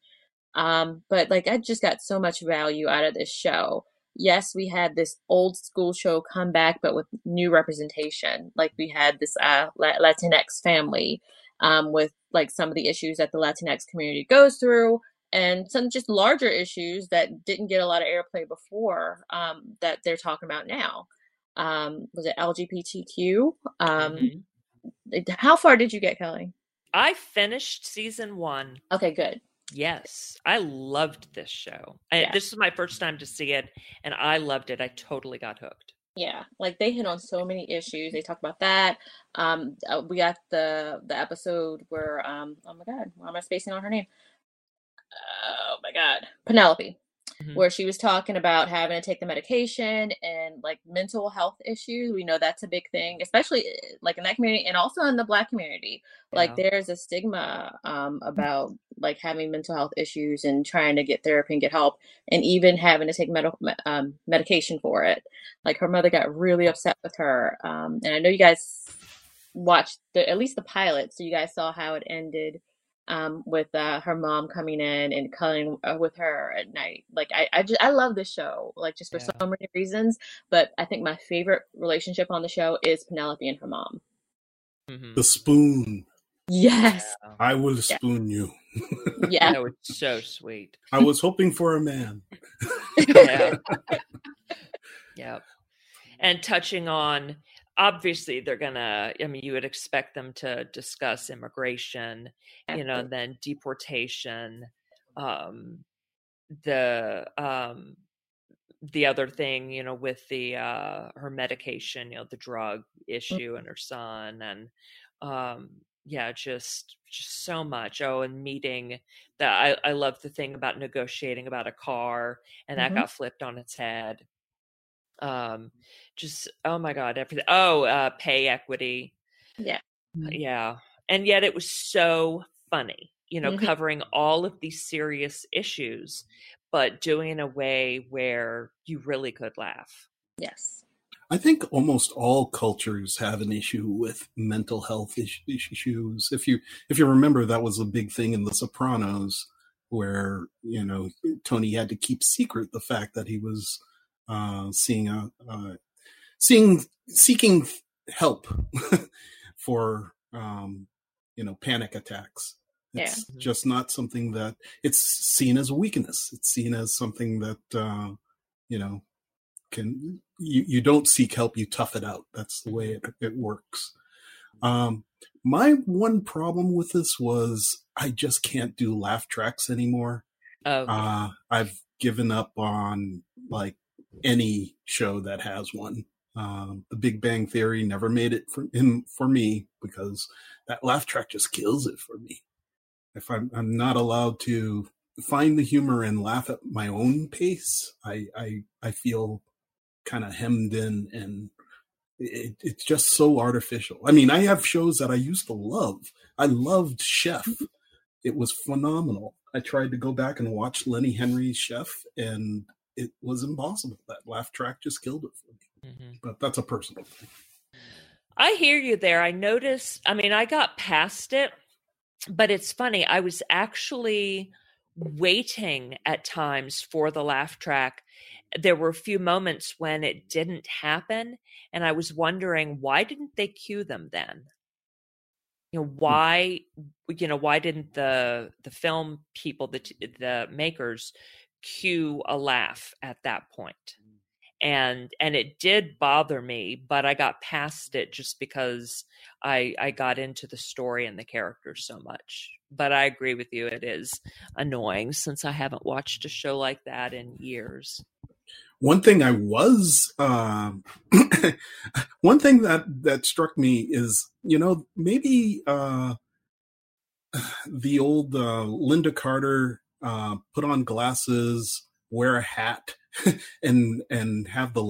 But like, I just got so much value out of this show. Yes, we had this old school show come back, but with new representation. Like, we had this Latinx family with like some of the issues that the Latinx community goes through, and some just larger issues that didn't get a lot of airplay before that they're talking about now. Was it LGBTQ? How far did you get, Kelly? I finished season 1. Okay, good. Yes, I loved this show. This is my first time to see it, and I loved it. I totally got hooked. Yeah, like they hit on so many issues. They talk about that. We got the episode where, oh my God, why am I spacing on her name? Oh my God, Penelope, where she was talking about having to take the medication and like mental health issues. We know that's a big thing, especially like in that community and also in the Black community. Like there's a stigma about like having mental health issues and trying to get therapy and get help, and even having to take medication for it. Like, her mother got really upset with her. And I know you guys watched at least the pilot, so you guys saw how it ended. With her mom coming in and cuddling with her at night. Like, I love this show, like, just for so many reasons. But I think my favorite relationship on the show is Penelope and her mom. The spoon. Yes. Yeah. I will spoon you. Yeah. That was so sweet. I was hoping for a man. Yeah. Yeah. And touching on, obviously, they're going to, I mean, you would expect them to discuss immigration, you know, and then deportation. The other thing, you know, with the, her medication, you know, the drug issue and her son, and, just so much. Oh, and meeting that. I love the thing about negotiating about a car, and that got flipped on its head. Just, oh my God, everything. Oh, pay equity. Yeah. Yeah. And yet it was so funny, you know, covering all of these serious issues, but doing it in a way where you really could laugh. Yes. I think almost all cultures have an issue with mental health issues. If you remember, that was a big thing in The Sopranos, where, you know, Tony had to keep secret the fact that he was seeking help for panic attacks. It's just not something that it's seen as a weakness. It's seen as something that you don't seek help, you tough it out. That's the way it works. My one problem with this was I just can't do laugh tracks anymore. Okay. I've given up on like any show that has one. The Big Bang Theory never made it for me because that laugh track just kills it for me. If I'm not allowed to find the humor and laugh at my own pace, I feel kind of hemmed in, and it's just so artificial. I mean, I have shows that I used to love. I loved Chef. It was phenomenal. I tried to go back and watch Lenny Henry's Chef, and it was impossible. That laugh track just killed it for me. Mm-hmm. But that's a personal thing. I hear you there. I noticed, I got past it, but it's funny. I was actually waiting at times for the laugh track. There were a few moments when it didn't happen, and I was wondering, why didn't they cue them then? Why didn't the film people, the makers, cue a laugh at that point? And it did bother me, but I got past it just because I got into the story and the characters so much. But I agree with you, it is annoying since I haven't watched a show like that in years. One thing I was, one thing that struck me is, maybe the old Linda Carter put on glasses, wear a hat, and have the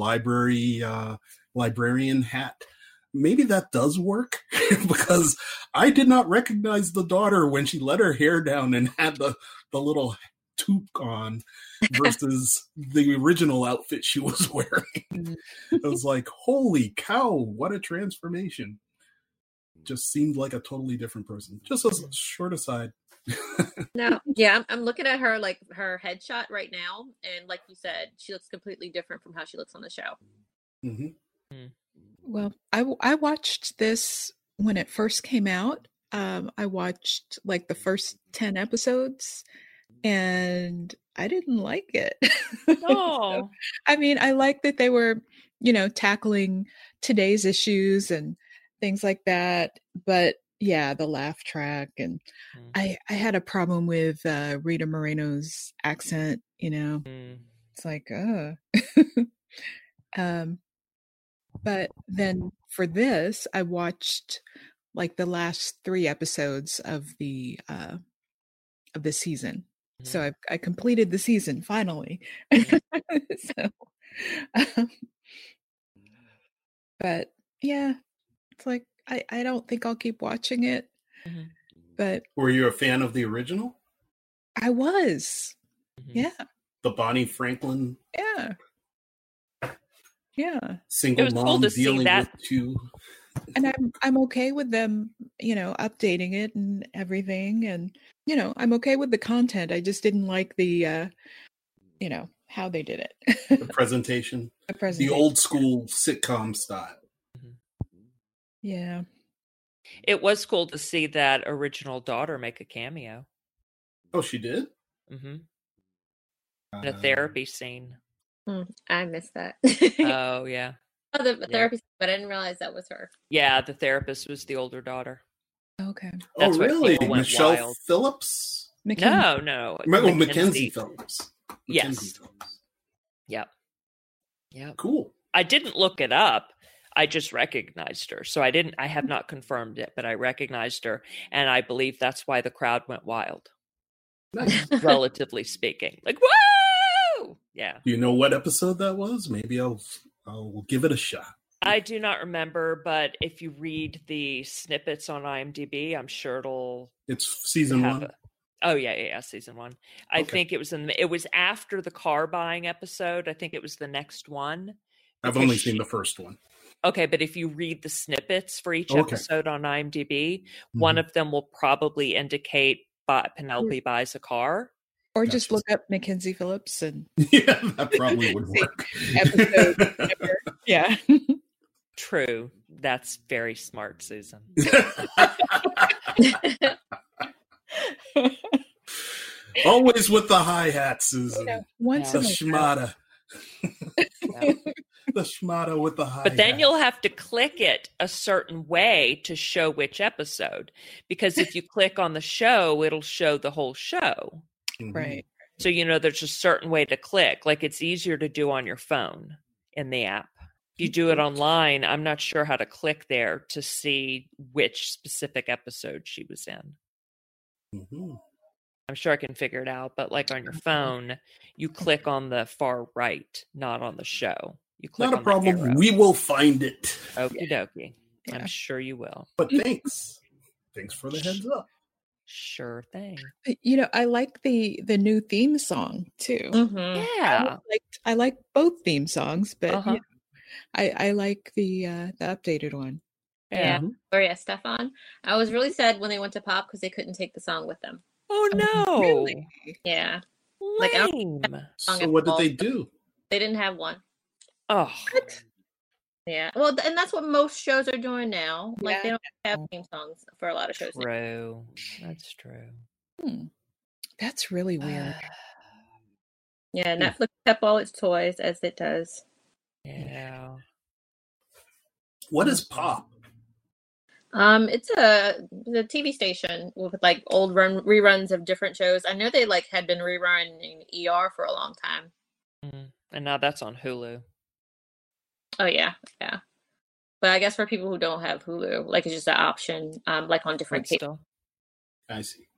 librarian hat. Maybe that does work because I did not recognize the daughter when she let her hair down and had the little toque on versus the original outfit she was wearing. I was like, holy cow, what a transformation. Just seemed like a totally different person. Just as a short aside. No, yeah, I'm looking at her, like her headshot right now. And like you said, she looks completely different from how she looks on the show. Mm-hmm. Mm. Well, I watched this when it first came out. I watched like the first 10 episodes and I didn't like it. No. So, I like that they were, tackling today's issues and things like that. But yeah, the laugh track. And mm-hmm. I had a problem with Rita Moreno's accent, mm. It's like, But then for this, I watched like the last 3 episodes of the season. Mm-hmm. So I completed the season finally. Mm-hmm. So, but yeah, it's like, I don't think I'll keep watching it. Mm-hmm. But were you a fan of the original? I was. Mm-hmm. Yeah. The Bonnie Franklin. Yeah. Yeah. Single mom cool to dealing see that. With 2. And I'm okay with them, updating it and everything, and I'm okay with the content. I just didn't like the how they did it. The presentation. The old school sitcom style. Yeah. It was cool to see that original daughter make a cameo. Oh, she did? Mm-hmm. In a therapy scene. I missed that. Oh, yeah. Oh, the therapy scene, but I didn't realize that was her. Yeah, the therapist was the older daughter. Okay. That's really? Michelle wild. Phillips? McKinney. No. Mackenzie Phillips. Yes. Yep. Cool. I didn't look it up. I just recognized her. So I have not confirmed it, but I recognized her. And I believe that's why the crowd went wild. Nice. Relatively speaking. Like, whoa! Yeah. Do you know what episode that was? Maybe I'll give it a shot. I do not remember, but if you read the snippets on IMDb, I'm sure it's season 1. Oh yeah, yeah, season one. I think it was in. It was after the car buying episode. I think it was the next one. I've only seen the first one. Okay, but if you read the snippets for each episode on IMDb, one of them will probably indicate Penelope buys a car. Or just look up Mackenzie Phillips and yeah, that probably would work. Episode, yeah. True. That's very smart, Susan. Always with the hi-hat, Susan. Yeah, once the schmata. The schmata with the hi-hat. But then you'll have to click it a certain way to show which episode. Because if you click on the show, it'll show the whole show. Right. So, you know, there's a certain way to click. Like, it's easier to do on your phone in the app. If you do it online, I'm not sure how to click there to see which specific episode she was in. Mm-hmm. I'm sure I can figure it out, but like on your phone, you click on the far right, not on the show. You click not a problem. We will find it. Okie dokie. Yeah. I'm sure you will. But thanks. Thanks for the heads up. Sure thing. You know, I like the new theme song too. Mm-hmm. Yeah, I like both theme songs, but you know, I like the updated one. Yeah, Gloria Stefan. I was really sad when they went to Pop because they couldn't take the song with them. Oh no! Really? Yeah. Lame. Like, I don't so what did they do? They didn't have one. Oh. What? Yeah. Well, and that's what most shows are doing now. Like they don't have theme songs for a lot of shows. True. Now. That's true. That's really weird. Yeah, Netflix kept all its toys as it does. Yeah. What is Pop? It's the TV station with like old reruns of different shows. I know they like had been rerunning ER for a long time. And now that's on Hulu. Oh yeah. But I guess for people who don't have Hulu, like it's just an option, like on different cable. I see.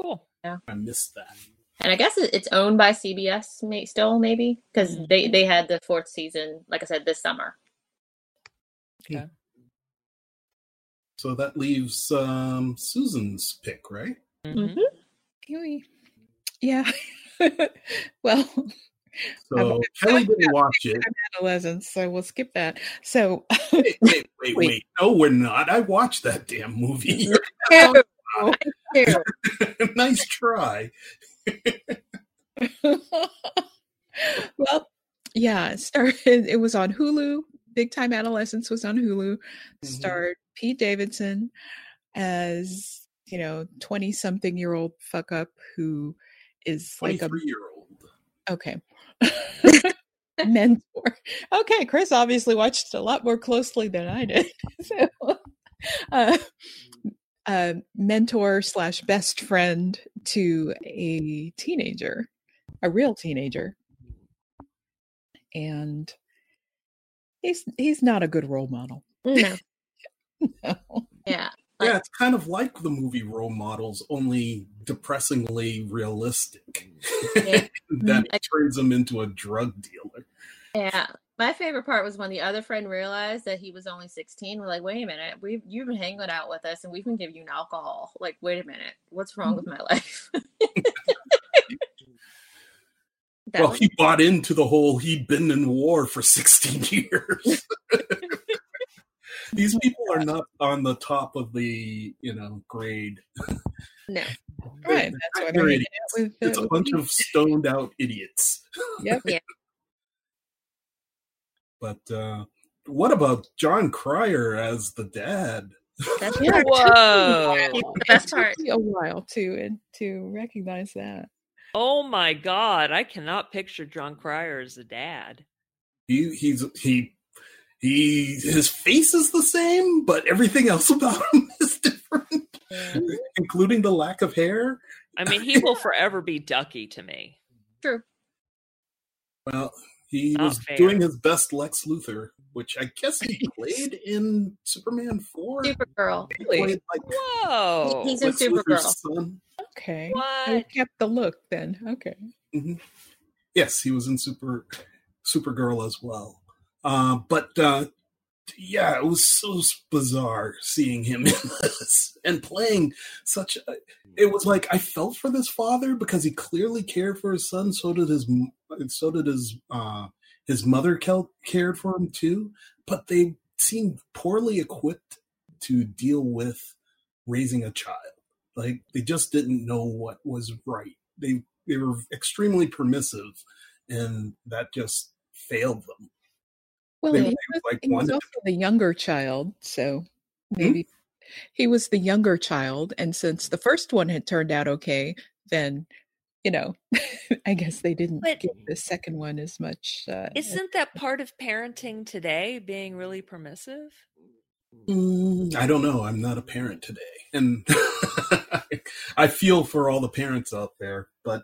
Cool. Yeah. I missed that. And I guess it's owned by CBS still, maybe, because they had the fourth season, like I said, this summer. Okay. Yeah. So that leaves Susan's pick, right? Mm-hmm. Yeah. Well. So Kelly didn't watch it. Adolescence, so we'll skip that. So wait. No, we're not. I watched that damn movie. No, nice try. Well, yeah. It was on Hulu. Big Time Adolescence was on Hulu. Starred Pete Davidson as, you know, 20-something-year-old fuck up who is like a 23-year-old. Okay. Mentor. Okay, Chris obviously watched a lot more closely than I did. So, mentor / best friend to a teenager, a real teenager, and he's not a good role model. No. No. Yeah. Yeah, it's kind of like the movie Role Models, only depressingly realistic. Yeah. That turns him into a drug dealer. Yeah. My favorite part was when the other friend realized that he was only 16. We're like, wait a minute. You've been hanging out with us and we can give you an alcohol. Like, wait a minute. What's wrong with my life? Well, he bought into the whole he'd been in war for 16 years. These people are not on the top of the, you know, grade. No. Right. That's what I mean. It's a bunch of stoned out idiots. Yep. Yeah. But what about John Cryer as the dad? That's the best part. It took me a while to recognize that. Oh my God. I cannot picture John Cryer as the dad. He his face is the same, but everything else about him is different, including the lack of hair. I mean, he will forever be Ducky to me. True. Well, he was doing his best Lex Luthor, which I guess he played in Superman 4. Supergirl. Really? Whoa. He's in Supergirl. Okay. What? I kept the look then. Okay. Mm-hmm. Yes, he was in Supergirl as well. But yeah, it was so bizarre seeing him in this and playing such a, it was like I felt for this father because he clearly cared for his son. So did his mother cared for him too, but they seemed poorly equipped to deal with raising a child. Like they just didn't know what was right. They were extremely permissive, and that just failed them. Well, he was also the younger child, so maybe he was the younger child. And since the first one had turned out okay, then, you know, I guess they didn't give the second one as much. Isn't that part of parenting today, being really permissive? I don't know. I'm not a parent today. And I feel for all the parents out there. But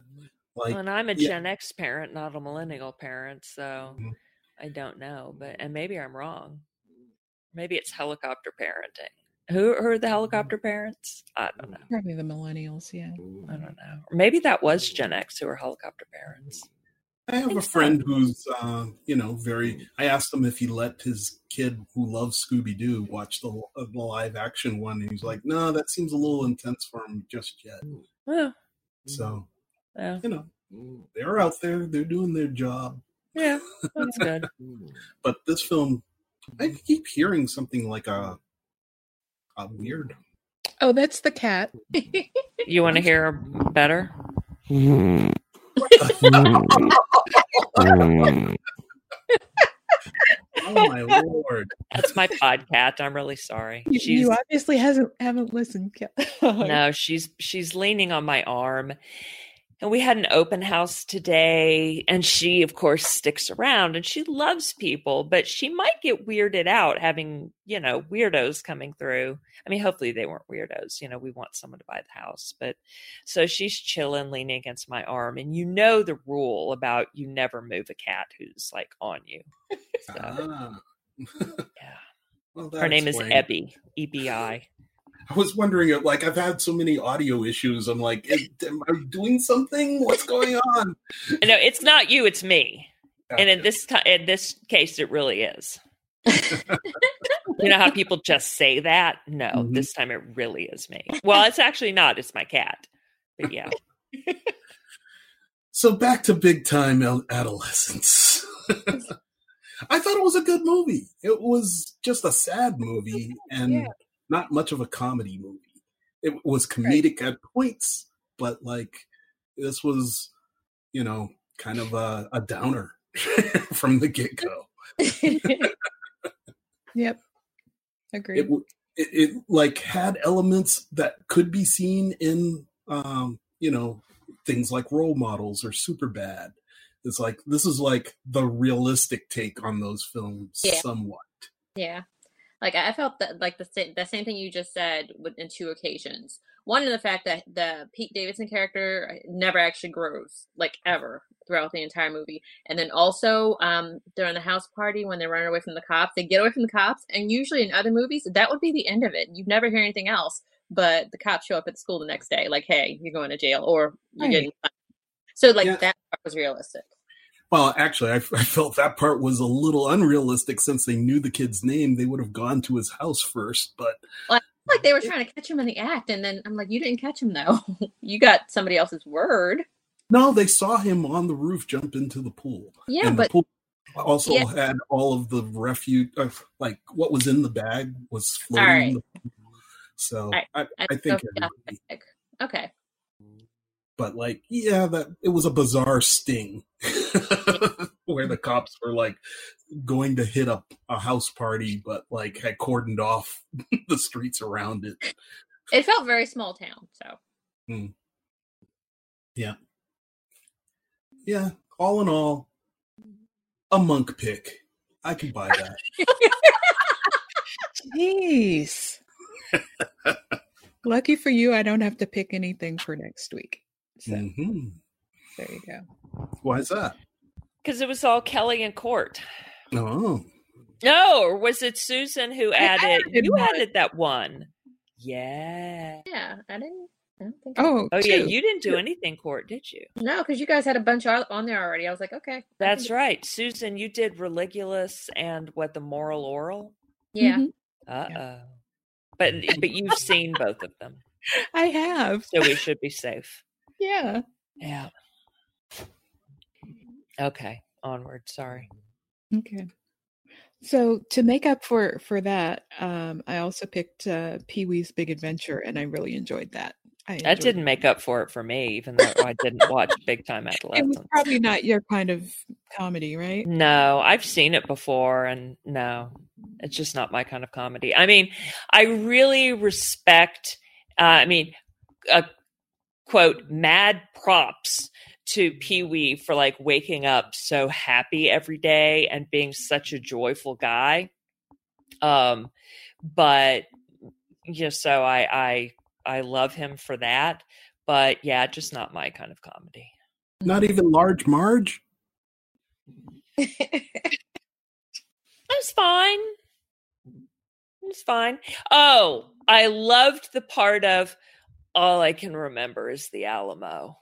like, well, and I'm a Gen X parent, not a millennial parent, so... Mm-hmm. I don't know, but maybe I'm wrong. Maybe it's helicopter parenting. Who are the helicopter parents? I don't know. Probably the millennials, yeah. I don't know. Maybe that was Gen X who were helicopter parents. I have a friend who's, I asked him if he let his kid who loves Scooby-Doo watch the live action one. And he's like, no, that seems a little intense for him just yet. Oh. So, you know, they're out there. They're doing their job. Yeah, that's good. But this film, I keep hearing something like a weird. Oh, that's the cat. You want to hear better? Oh my Lord! That's my podcat. I'm really sorry. You obviously haven't listened. No, she's leaning on my arm. And we had an open house today, and she, of course, sticks around, and she loves people, but she might get weirded out having, you know, weirdos coming through. I mean, hopefully they weren't weirdos. You know, we want someone to buy the house. But so she's chilling, leaning against my arm, and you know the rule about you never move a cat who's, like, on you. So, yeah. Well, her name is Ebby, E-B-I. I was wondering, like, I've had so many audio issues. I'm like, am I doing something? What's going on? No, it's not you. It's me. Okay. And in this case, it really is. You know how people just say that? No, This time it really is me. Well, it's actually not. It's my cat. But yeah. So back to big time adolescence. I thought it was a good movie. It was just a sad movie. And not much of a comedy movie. It was comedic at points, but like this was, you know, kind of a downer from the get-go. Yep. Agreed. It like had elements that could be seen in, you know, things like Role Models or Superbad. It's like, this is like the realistic take on those films somewhat. Yeah. Like, I felt that, like, the same thing you just said in two occasions. One, in the fact that the Pete Davidson character never actually grows, like, ever, throughout the entire movie. And then also, during the house party, when they're running away from the cops, they get away from the cops. And usually in other movies, that would be the end of it. You'd never hear anything else. But the cops show up at school the next day, like, hey, you're going to jail, or you're getting fun. So, like, that was realistic. Well, actually, I felt that part was a little unrealistic since they knew the kid's name. They would have gone to his house first, but... Well, I feel like they were trying to catch him in the act, and then I'm like, you didn't catch him, though. You got somebody else's word. No, they saw him on the roof jump into the pool. Yeah, and the pool also had all of the refuse... like, what was in the bag was floating. All right. So, right. I think... Okay. But, like, it was a bizarre sting where the cops were, like, going to hit up a house party, but, like, had cordoned off the streets around it. It felt very small town, so. Mm. Yeah. Yeah, all in all, a monk pick. I can buy that. Jeez. Lucky for you, I don't have to pick anything for next week. So, There you go. Why is that? Because it was all Kelly and Court. Oh. No, or was it Susan who added? You added that one. Yeah. Yeah, I didn't. I don't think you didn't do anything, Court, did you? No, because you guys had a bunch on there already. I was like, okay. That's right. Susan, you did Religulous and what, the Moral Oral? Yeah. Mm-hmm. Uh-oh. But you've seen both of them. I have. So we should be safe. Yeah. Yeah. Okay. Onward. Sorry. Okay. So to make up for that, I also picked Pee-Wee's Big Adventure, and I really enjoyed that. That didn't make up for it for me, even though I didn't watch Big Time Adolescence. It was probably not your kind of comedy, right? No, I've seen it before, and no, it's just not my kind of comedy. I mean, I really respect, quote, mad props to Pee-wee for like waking up so happy every day and being such a joyful guy. But you know, so I love him for that, but yeah, just not my kind of comedy. Not even Large Marge? It was fine. Oh, I loved the part of All I Can Remember Is the Alamo.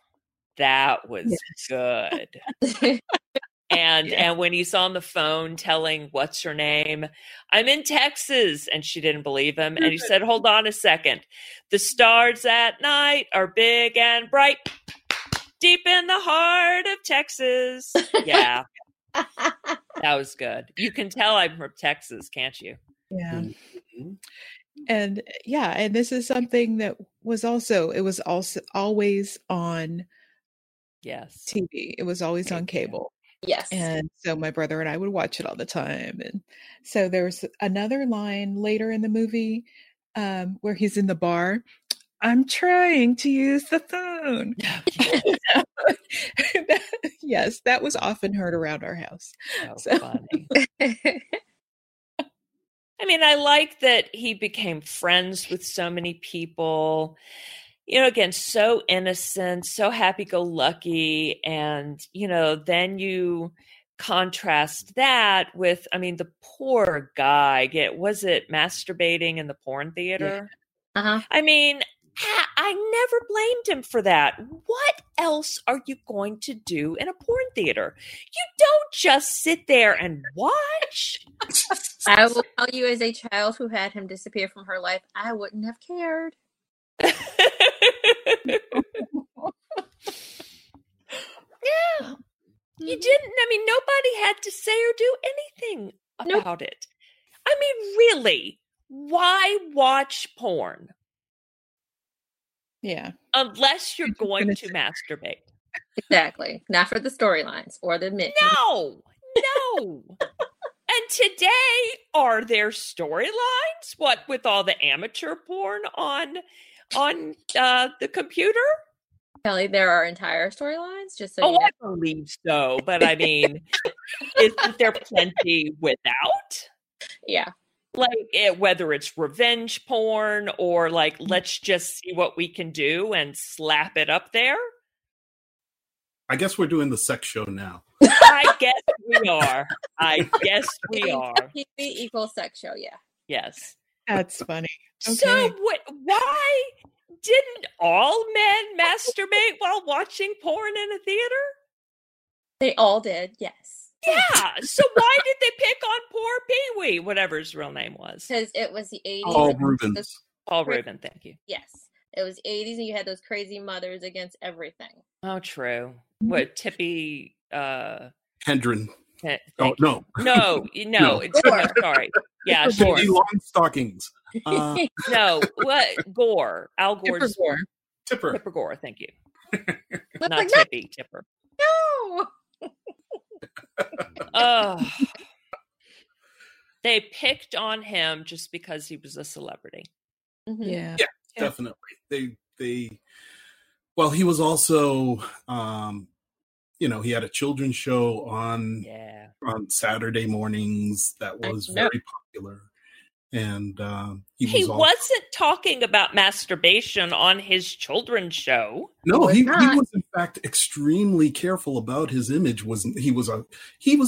That was good. And when he's on the phone telling what's her name, I'm in Texas, and she didn't believe him. And he said, hold on a second. The stars at night are big and bright, deep in the heart of Texas. Yeah. That was good. You can tell I'm from Texas, can't you? Yeah. Mm-hmm. And this is something that was also always on TV. It was always on cable. Yes. And so my brother and I would watch it all the time. And so there's another line later in the movie where he's in the bar. I'm trying to use the phone. Yes, that was often heard around our house. So funny. I mean, I like that he became friends with so many people. You know, again, so innocent, so happy-go-lucky. And, you know, then you contrast that with, I mean, the poor guy. Was it masturbating in the porn theater? Yeah. Uh-huh. I mean, I never blamed him for that. What else are you going to do in a porn theater? You don't just sit there and watch. I will tell you, as a child who had him disappear from her life, I wouldn't have cared. Yeah, you didn't. I mean, nobody had to say or do anything about it. I mean, really, why watch porn? Yeah, unless you're going to masturbate. Exactly. Not for the storylines or the myth. No. And today, are there storylines? What with all the amateur porn on the computer? Kelly, there are entire storylines, just so you know. I believe so, but I mean, isn't there plenty without? Yeah. Like, whether it's revenge porn or like, let's just see what we can do and slap it up there. I guess we're doing the sex show now. I guess we are. TV equals sex show, yeah. Yes. That's funny. Okay. So why didn't all men masturbate while watching porn in a theater? They all did, yes. Yeah. So why did they pick on poor Pee-wee, whatever his real name was? Because it was the 80s. Paul Rubens, thank you. Yes. It was 80s, and you had those crazy mothers against everything. Oh, true. What, Tippi... Hendren. No. It's Gore. Sorry. Yeah, sure. Long stockings. No, what? Gore. Al Gore's Gore. Tipper Gore, thank you. Not Tippi, Tipper. No! They picked on him just because he was a celebrity. Mm-hmm. Yeah, definitely. Well, he was also... you know, he had a children's show on Saturday mornings that was very popular. And he wasn't talking about masturbation on his children's show. No, he was in fact extremely careful about his image. He was a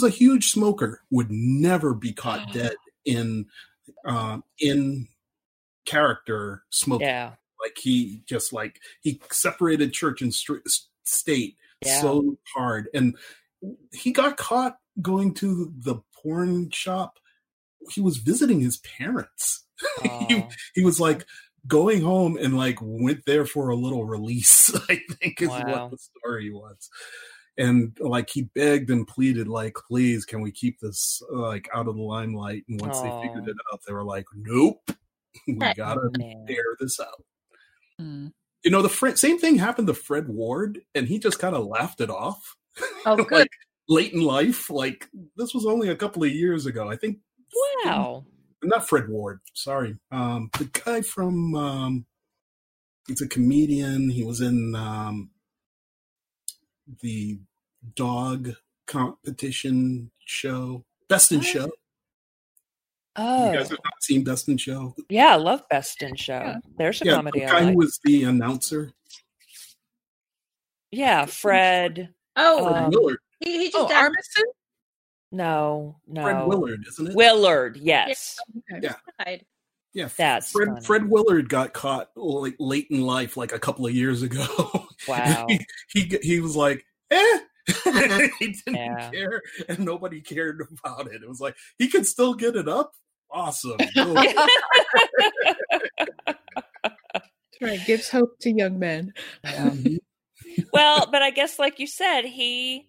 huge smoker, would never be caught dead in character smoking. Yeah. Like he separated church and state. Yeah. So hard. And he got caught going to the porn shop he was visiting his parents. He was like going home and like went there for a little release, I think, is what the story was. And like he begged and pleaded, like, please, can we keep this like out of the limelight? And once they figured it out, they were like, nope, we gotta air this out. Mm. You know, the same thing happened to Fred Ward, and he just kind of laughed it off. Oh, good. Like, late in life, like this was only a couple of years ago, I think. Wow. Not Fred Ward, sorry. The guy from, he's a comedian. He was in the dog competition show, Best in Show. Oh, you guys have not seen Best in Show? Yeah, I love Best in Show. Yeah. There's a comedy. The guy who was the announcer. Yeah, Fred. Oh, Willard. He just Armisen. No. Fred Willard, isn't it? Willard, yes. Yeah. Yeah, that's funny. Fred Willard got caught like late in life, like a couple of years ago. Wow. he was like, eh. He didn't care, and nobody cared about it. It was like, he could still get it up. Awesome. That's right. Gives hope to young men. Well, but I guess, like you said, he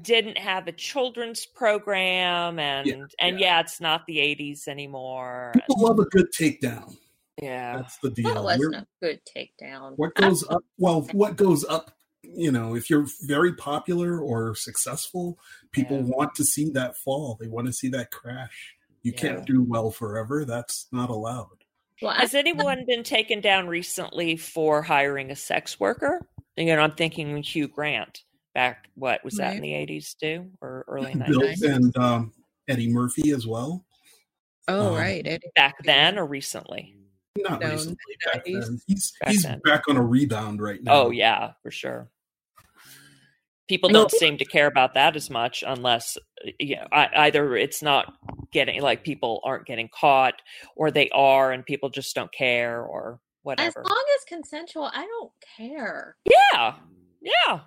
didn't have a children's program, and it's not the 80s anymore. People love a good takedown. Yeah, that's the deal. That wasn't a good takedown. What goes up? Well, what goes up? You know, if you're very popular or successful, people want to see that fall. They want to see that crash. You can't do well forever. That's not allowed. Well, has anyone been taken down recently for hiring a sex worker? You know, I'm thinking Hugh Grant. Back, what was that in the 80s too, or early 90s? And Eddie Murphy as well. Oh, right. Eddie. Back then or recently? Not recently. Back then. He's back on a rebound right now. Oh, yeah, for sure. People don't seem to care about that as much unless, you know, either it's not getting, like, people aren't getting caught, or they are and people just don't care, or whatever. As long as consensual, I don't care. Yeah. Yeah.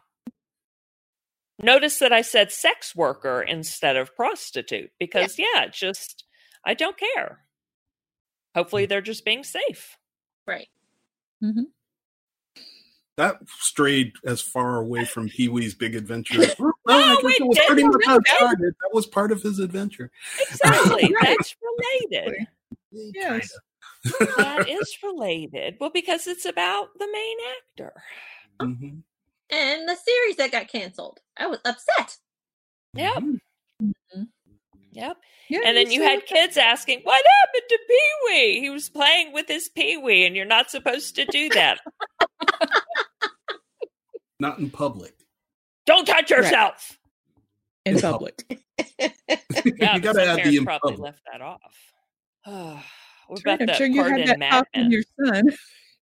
Notice that I said sex worker instead of prostitute because, just, I don't care. Hopefully they're just being safe. Right. Mm-hmm. That strayed as far away from Pee-Wee's Big Adventure. Well, oh, I guess it was pretty much outside. That was part of his adventure. Exactly. That's related. Yes. That is related. Well, because it's about the main actor. Mm-hmm. And the series that got canceled. I was upset. Yep. Mm-hmm. Yep. Yeah, and then you had kids asking, what happened to Pee-wee? He was playing with his Pee-wee, and you're not supposed to do that. Not in public. Don't touch yourself. Right. In public. Yeah, you got to add the in probably public. Left that off. What about I'm sure you had that off in your son.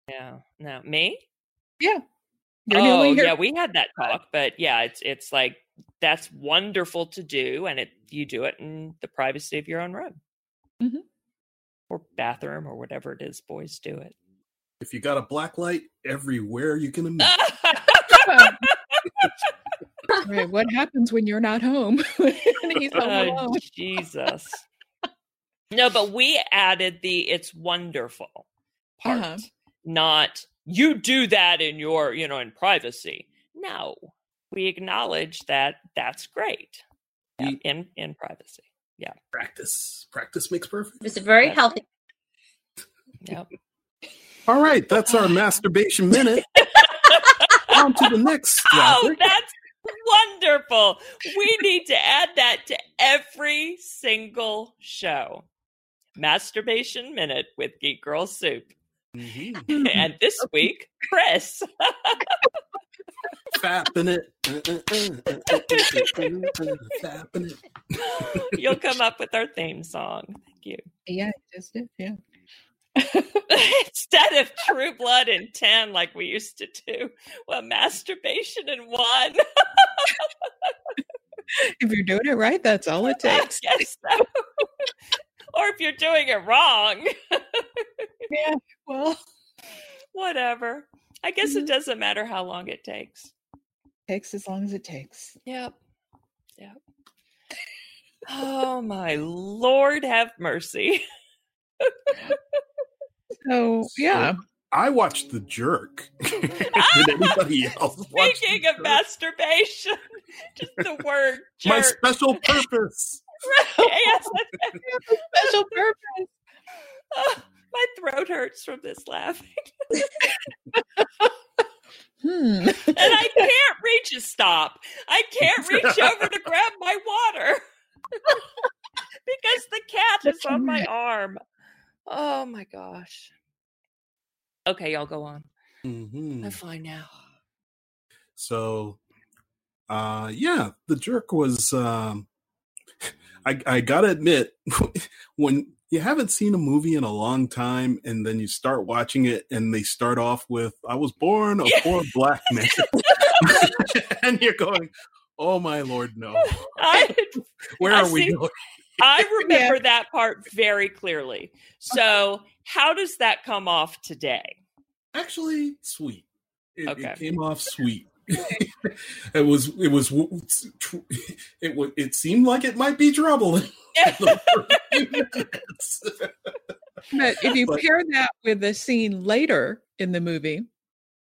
Yeah. No, me? Yeah. We had that talk, but it's like, that's wonderful to do, and you do it in the privacy of your own room, mm-hmm. or bathroom, or whatever it is. Boys do it. If you got a black light everywhere, you can imagine. Right, what happens when you're not home? He's home alone. Jesus. No, but we added the "it's wonderful" part, not. You do that in your, you know, in privacy. No, we acknowledge that that's great in privacy. Yeah. Practice makes perfect. It's very healthy. Yep. All right. That's our masturbation minute. On to the next topic. Oh, that's wonderful. We need to add that to every single show. Masturbation minute with Geek Girl Soup. Mm-hmm. And this week, Chris. Fapping it. You'll come up with our theme song. Thank you. Yeah, I just did. Yeah. Instead of True Blood in 10, like we used to do, well, masturbation in 1. If you're doing it right, that's all it takes. Yes, so. Or if you're doing it wrong. Yeah, well. Whatever. I guess it doesn't matter how long it takes. Takes as long as it takes. Yep. Oh my Lord, have mercy. So yeah. So I watched The Jerk. Did anybody else watch Speaking of masturbation, just the word jerk. My special purpose. Yes, my special purpose. Oh, my throat hurts from this laughing. And I can't reach a stop. I can't reach over to grab my water because the cat is on my arm. Oh my gosh. Okay, y'all go on. Mm-hmm. I'm fine now. So, yeah, The Jerk was, I gotta admit, when you haven't seen a movie in a long time and then you start watching it and they start off with, I was born a poor black man. And you're going, oh my Lord, no. Where are we going? I remember that part very clearly. So how does that come off today? Actually, sweet. It came off sweet. It seemed like it might be trouble. But if you pair that with the scene later in the movie,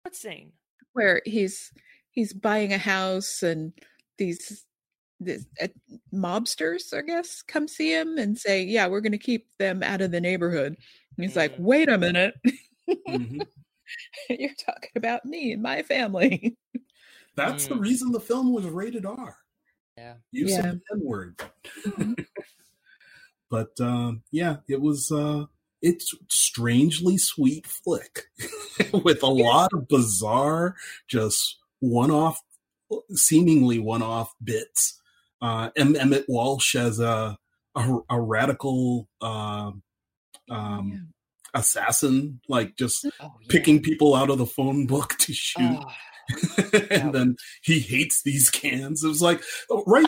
what scene? Where he's buying a house and these mobsters, I guess, come see him and say, yeah, we're going to keep them out of the neighborhood. And he's like, wait a minute. Mm-hmm. You're talking about me and my family. That's the reason the film was rated R. Yeah. Use of the N-word. But, yeah, it was, it's strangely sweet flick with a lot of bizarre, just one-off, seemingly one-off bits. Emmett Walsh as a radical assassin, like just picking people out of the phone book to shoot. And then he hates these cans. It was like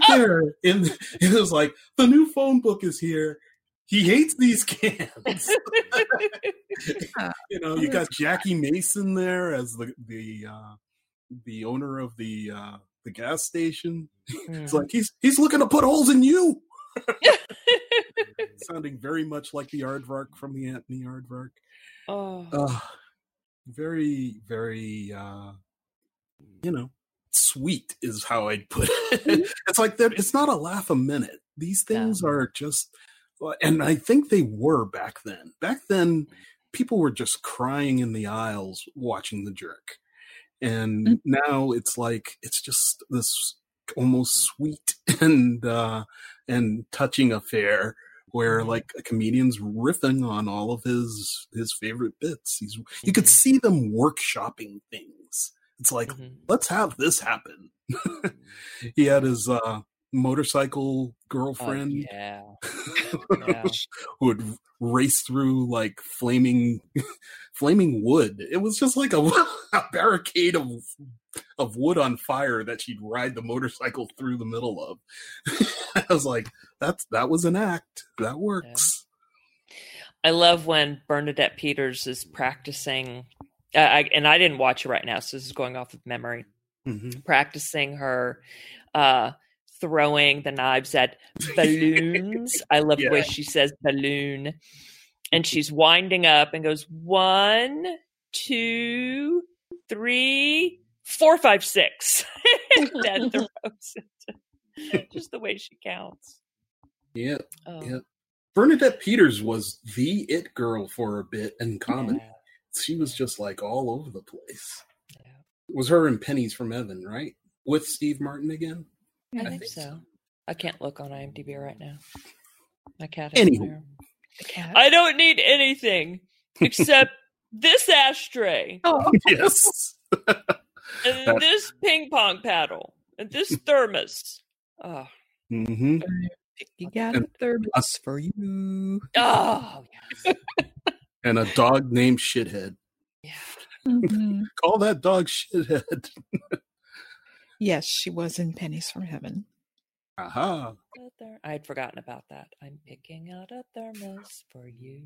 there. And it was like, the new phone book is here. He hates these cans. You know, you got Jackie Mason there as the owner of the gas station. It's like he's looking to put holes in you. Sounding very much like the Aardvark from the Anthony Aardvark. Oh, very, very, sweet is how I'd put it. It's like that. It's not a laugh a minute. These things are just, and I think they were back then. Back then, people were just crying in the aisles watching The Jerk, and now it's like it's just this almost sweet and touching affair where like a comedian's riffing on all of his favorite bits. You could see them workshopping things. It's like, let's have this happen. He had his motorcycle girlfriend who would race through like flaming wood. It was just like a barricade of wood on fire that she'd ride the motorcycle through the middle of. I was like, that was an act. That works. Yeah. I love when Bernadette Peters is practicing, and I didn't watch it right now, so this is going off of memory, practicing her throwing the knives at balloons. I love the way she says balloon. And she's winding up and goes, 1, 2, 3, 4, 5, 6. And throws it. Just the way she counts. Yeah. Yeah. Bernadette Peters was the it girl for a bit in comedy. Yeah. She was just like all over the place. Yeah. It was her and Pennies from Heaven, right? With Steve Martin again? I think so. I can't look on IMDb right now. My cat is there. I don't need anything except this ashtray. Oh, yes. And this ping pong paddle. And this thermos. Oh. Mm-hmm. You got a thermos for you. Oh, yes. And a dog named Shithead. Yeah. Mm-hmm. Call that dog Shithead. Yes, she was in Pennies from Heaven. Aha. I had forgotten about that. I'm picking out a thermos for you.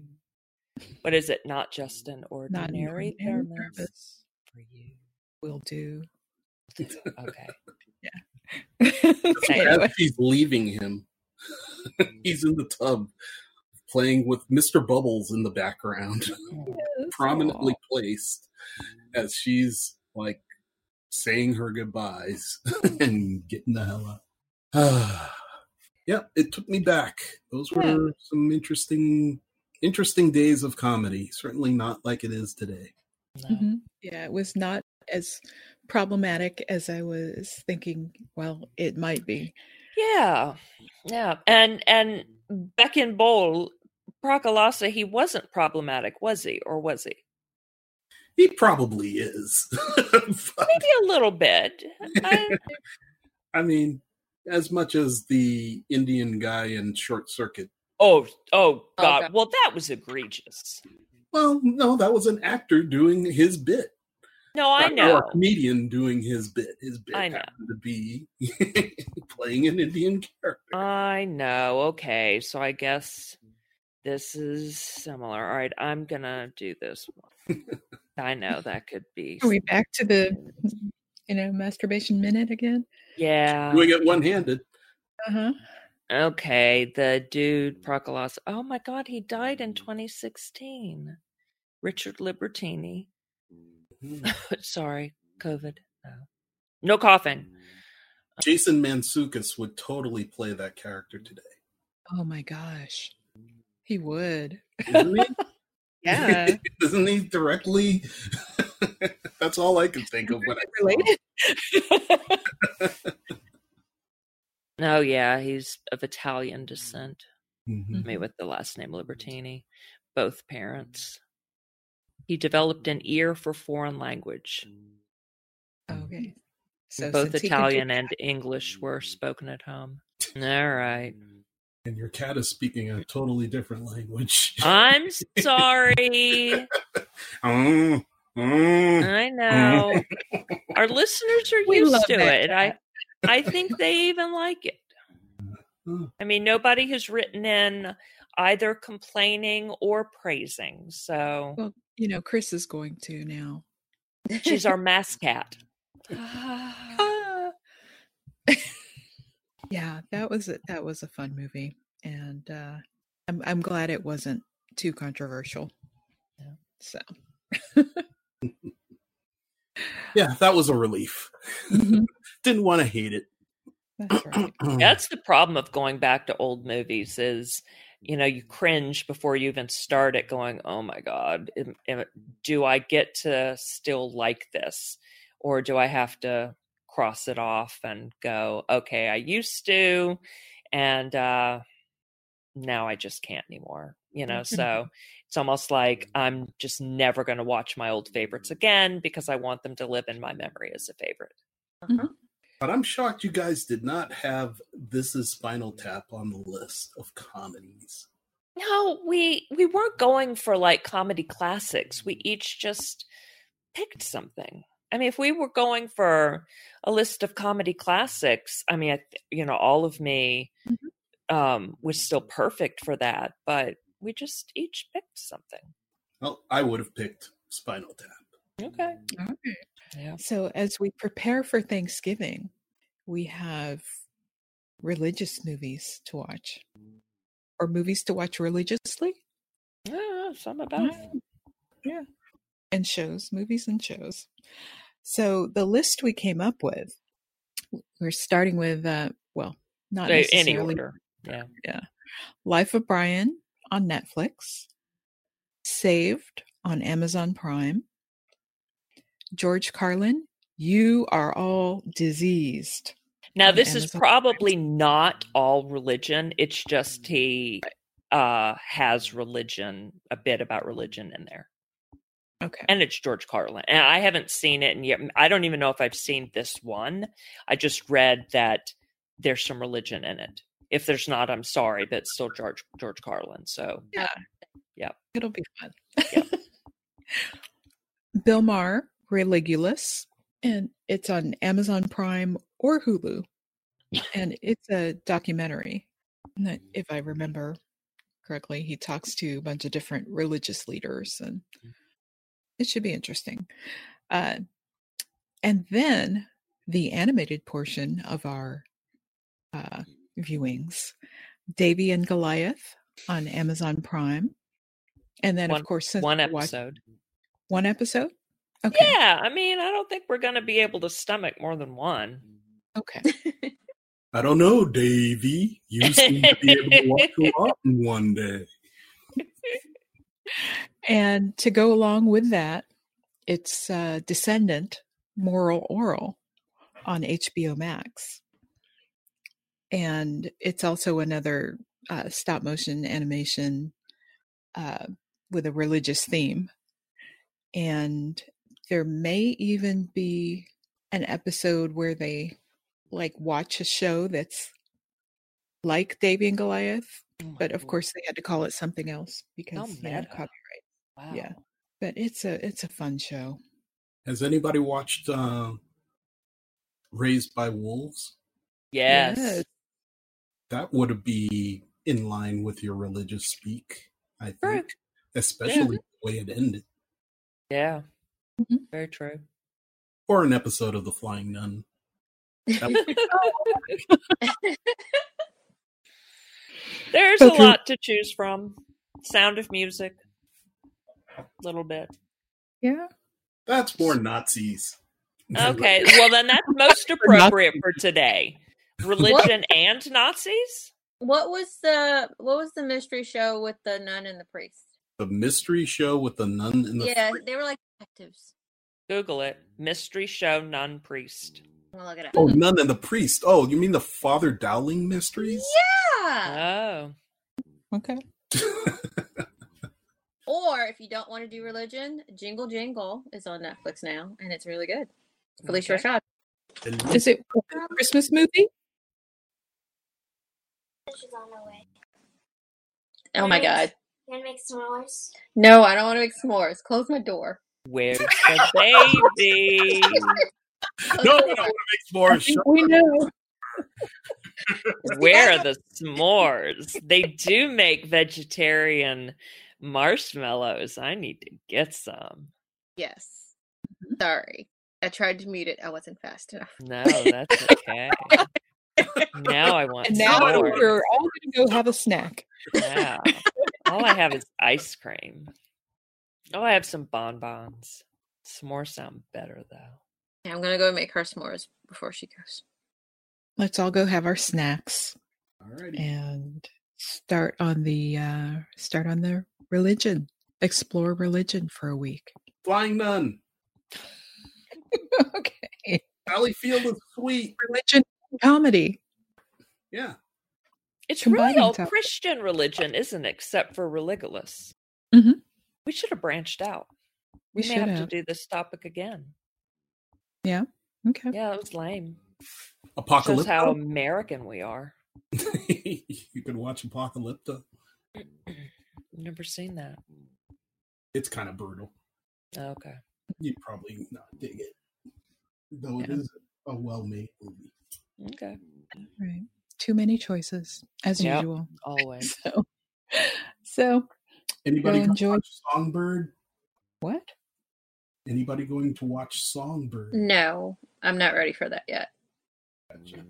What is it? Not just an ordinary thermos for you. Will do. Okay. Yeah. Anyway. She's leaving him. He's in the tub playing with Mr. Bubbles in the background, prominently placed as she's like saying her goodbyes and getting the hell out. Yeah, it took me back. Those were some interesting days of comedy. Certainly not like it is today. No. Mm-hmm. Yeah, it was not as problematic as I was thinking. Well, it might be. Yeah. And back in Bowl, Prakalasa, he wasn't problematic, was he? Or was he? He probably is. Maybe a little bit. I mean, as much as the Indian guy in Short Circuit. Oh, God. Well, that was egregious. Well, no, that was an actor doing his bit. No, I know. Or a comedian doing his bit. His bit happened to be playing an Indian character. I know. Okay, so I guess this is similar. All right, I'm going to do this one. I know, that could be. Are we back to the, masturbation minute again? Yeah. Doing it one-handed. Uh-huh. Okay, the dude, Prakalasa. Oh, my God, he died in 2016. Richard Libertini. Sorry, COVID. No coughing. Jason Mantzoukas would totally play that character today. Oh, my gosh. He would. Isn't he? Yeah. Isn't he directly? That's all I can think of when I related. Oh, yeah, he's of Italian descent. Mm-hmm. Maybe with the last name Libertini. Both parents. He developed an ear for foreign language. Okay. So both Italian and English were spoken at home. All right. And your cat is speaking a totally different language. I'm sorry. I know. Our listeners are used to it. I think they even like it. I mean, nobody has written in either complaining or praising. So... Well, Chris is going to now. She's our mascot. Yeah, that was a fun movie, and I'm glad it wasn't too controversial. Yeah. So, yeah, that was a relief. Mm-hmm. Didn't want to hate it. That's right. That's the problem of going back to old movies is. You cringe before you even start it going, oh my God, do I get to still like this? Or do I have to cross it off and go, okay, I used to, and now I just can't anymore. So it's almost like I'm just never going to watch my old favorites again because I want them to live in my memory as a favorite. Mm-hmm. But I'm shocked you guys did not have This Is Spinal Tap on the list of comedies. No, we weren't going for like comedy classics. We each just picked something. I mean, if we were going for a list of comedy classics, I mean, All of Me was still perfect for that. But we just each picked something. Well, I would have picked Spinal Tap. Okay. All right. Yeah. So as we prepare for Thanksgiving, we have religious movies to watch, or movies to watch religiously. Yeah, some about it. Yeah, and shows, movies and shows. So the list we came up with, we're starting with not necessarily any order. Yeah. Life of Brian on Netflix, Saved on Amazon Prime. George Carlin, You Are All Diseased. Now, this is probably not all religion. It's just he has religion, a bit about religion in there. Okay. And it's George Carlin. And I haven't seen it, and yet I don't even know if I've seen this one. I just read that there's some religion in it. If there's not, I'm sorry, but it's still George Carlin. So, yeah. It'll be fun. Yeah. Bill Maher, Religulous, and it's on Amazon Prime or Hulu, and it's a documentary. And if I remember correctly, he talks to a bunch of different religious leaders, and it should be interesting. And then the animated portion of our viewings Davy and Goliath on Amazon Prime. And then, of course, one episode. One episode? Okay. Yeah. I mean, I don't think we're going to be able to stomach more than one. Okay. I don't know, Davy. You seem to be able to watch a lot in one day. And to go along with that, it's Descendant, Moral Oral on HBO Max. And it's also another stop motion animation with a religious theme. And there may even be an episode where they like watch a show that's like Davy and Goliath. But of course they had to call it something else because they had copyright. Wow. Yeah. But it's a fun show. Has anybody watched Raised by Wolves? Yes. That would be in line with your religious speak, I think. Right. Especially the way it ended. Yeah. Mm-hmm. Very true. Or an episode of The Flying Nun. There's a lot to choose from. Sound of Music. A little bit. Yeah. That's more Nazis. Okay. Well, then that's most appropriate for today. Religion and Nazis? What was the mystery show with the nun and the priest? The mystery show with the nun and the priest? Yeah, they were like detectives. Google it. Mystery show, nun, priest. I'm gonna look it up. Oh, nun and the priest. Oh, you mean the Father Dowling mysteries? Yeah. Oh. Okay. Or if you don't want to do religion, Jingle Jangle is on Netflix now, and it's really good. Felicia Rashad. Is it a Christmas movie? She's on her way. Oh my God. You want to make s'mores? No, I don't want to make s'mores. Close my door. Where's the baby? No, I don't want to make s'mores. We know. Where are the s'mores? They do make vegetarian marshmallows. I need to get some. Yes. Sorry. I tried to mute it. I wasn't fast enough. No, that's okay. Now I want. And now we're all going to go have a snack. Yeah. All I have is ice cream. Oh, I have some bonbons. S'mores sound better though. Yeah, I'm going to go make her s'mores before she goes. Let's all go have our snacks. Alrighty. And start on the religion. Explore religion for a week. Flying nun. Okay. Sally Field is sweet. Religion and comedy. Yeah. It's combining really all topic. Christian religion, isn't it? Except for Religulous. Mm-hmm. We should have branched out. We may have to do this topic again. Yeah. Okay. Yeah, that was lame. Apocalypto. Shows how American we are. You could watch Apocalypto. Never seen that. It's kind of brutal. Okay. You'd probably not dig it, though it is a well-made movie. Okay. Right. Too many choices, as usual. Always. So anybody going to watch Songbird? What? Anybody going to watch Songbird? No, I'm not ready for that yet. Gotcha.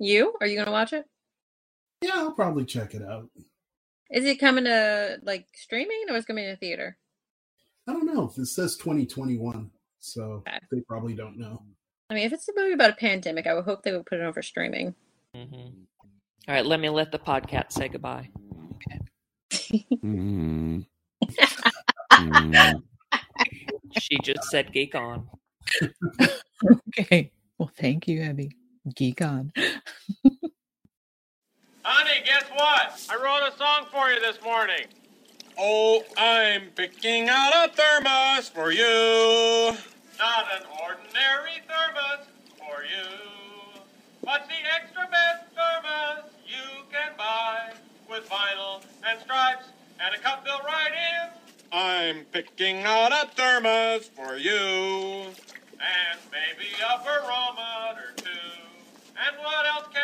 You? Are you going to watch it? Yeah, I'll probably check it out. Is it coming to like streaming or is it coming to theater? I don't know. It says 2021, so they probably don't know. I mean, if it's a movie about a pandemic, I would hope they would put it over streaming. Mm-hmm. All right, let the podcast say goodbye. Okay. Mm. Mm. She just said geek on. Okay. Well, thank you, Abby. Geek on. Honey, guess what? I wrote a song for you this morning. Oh, I'm picking out a thermos for you. Not an ordinary thermos for you, but the extra best thermos you can buy with vinyl and stripes and a cup built right in. I'm picking out a thermos for you, and maybe a barometer too. And what else can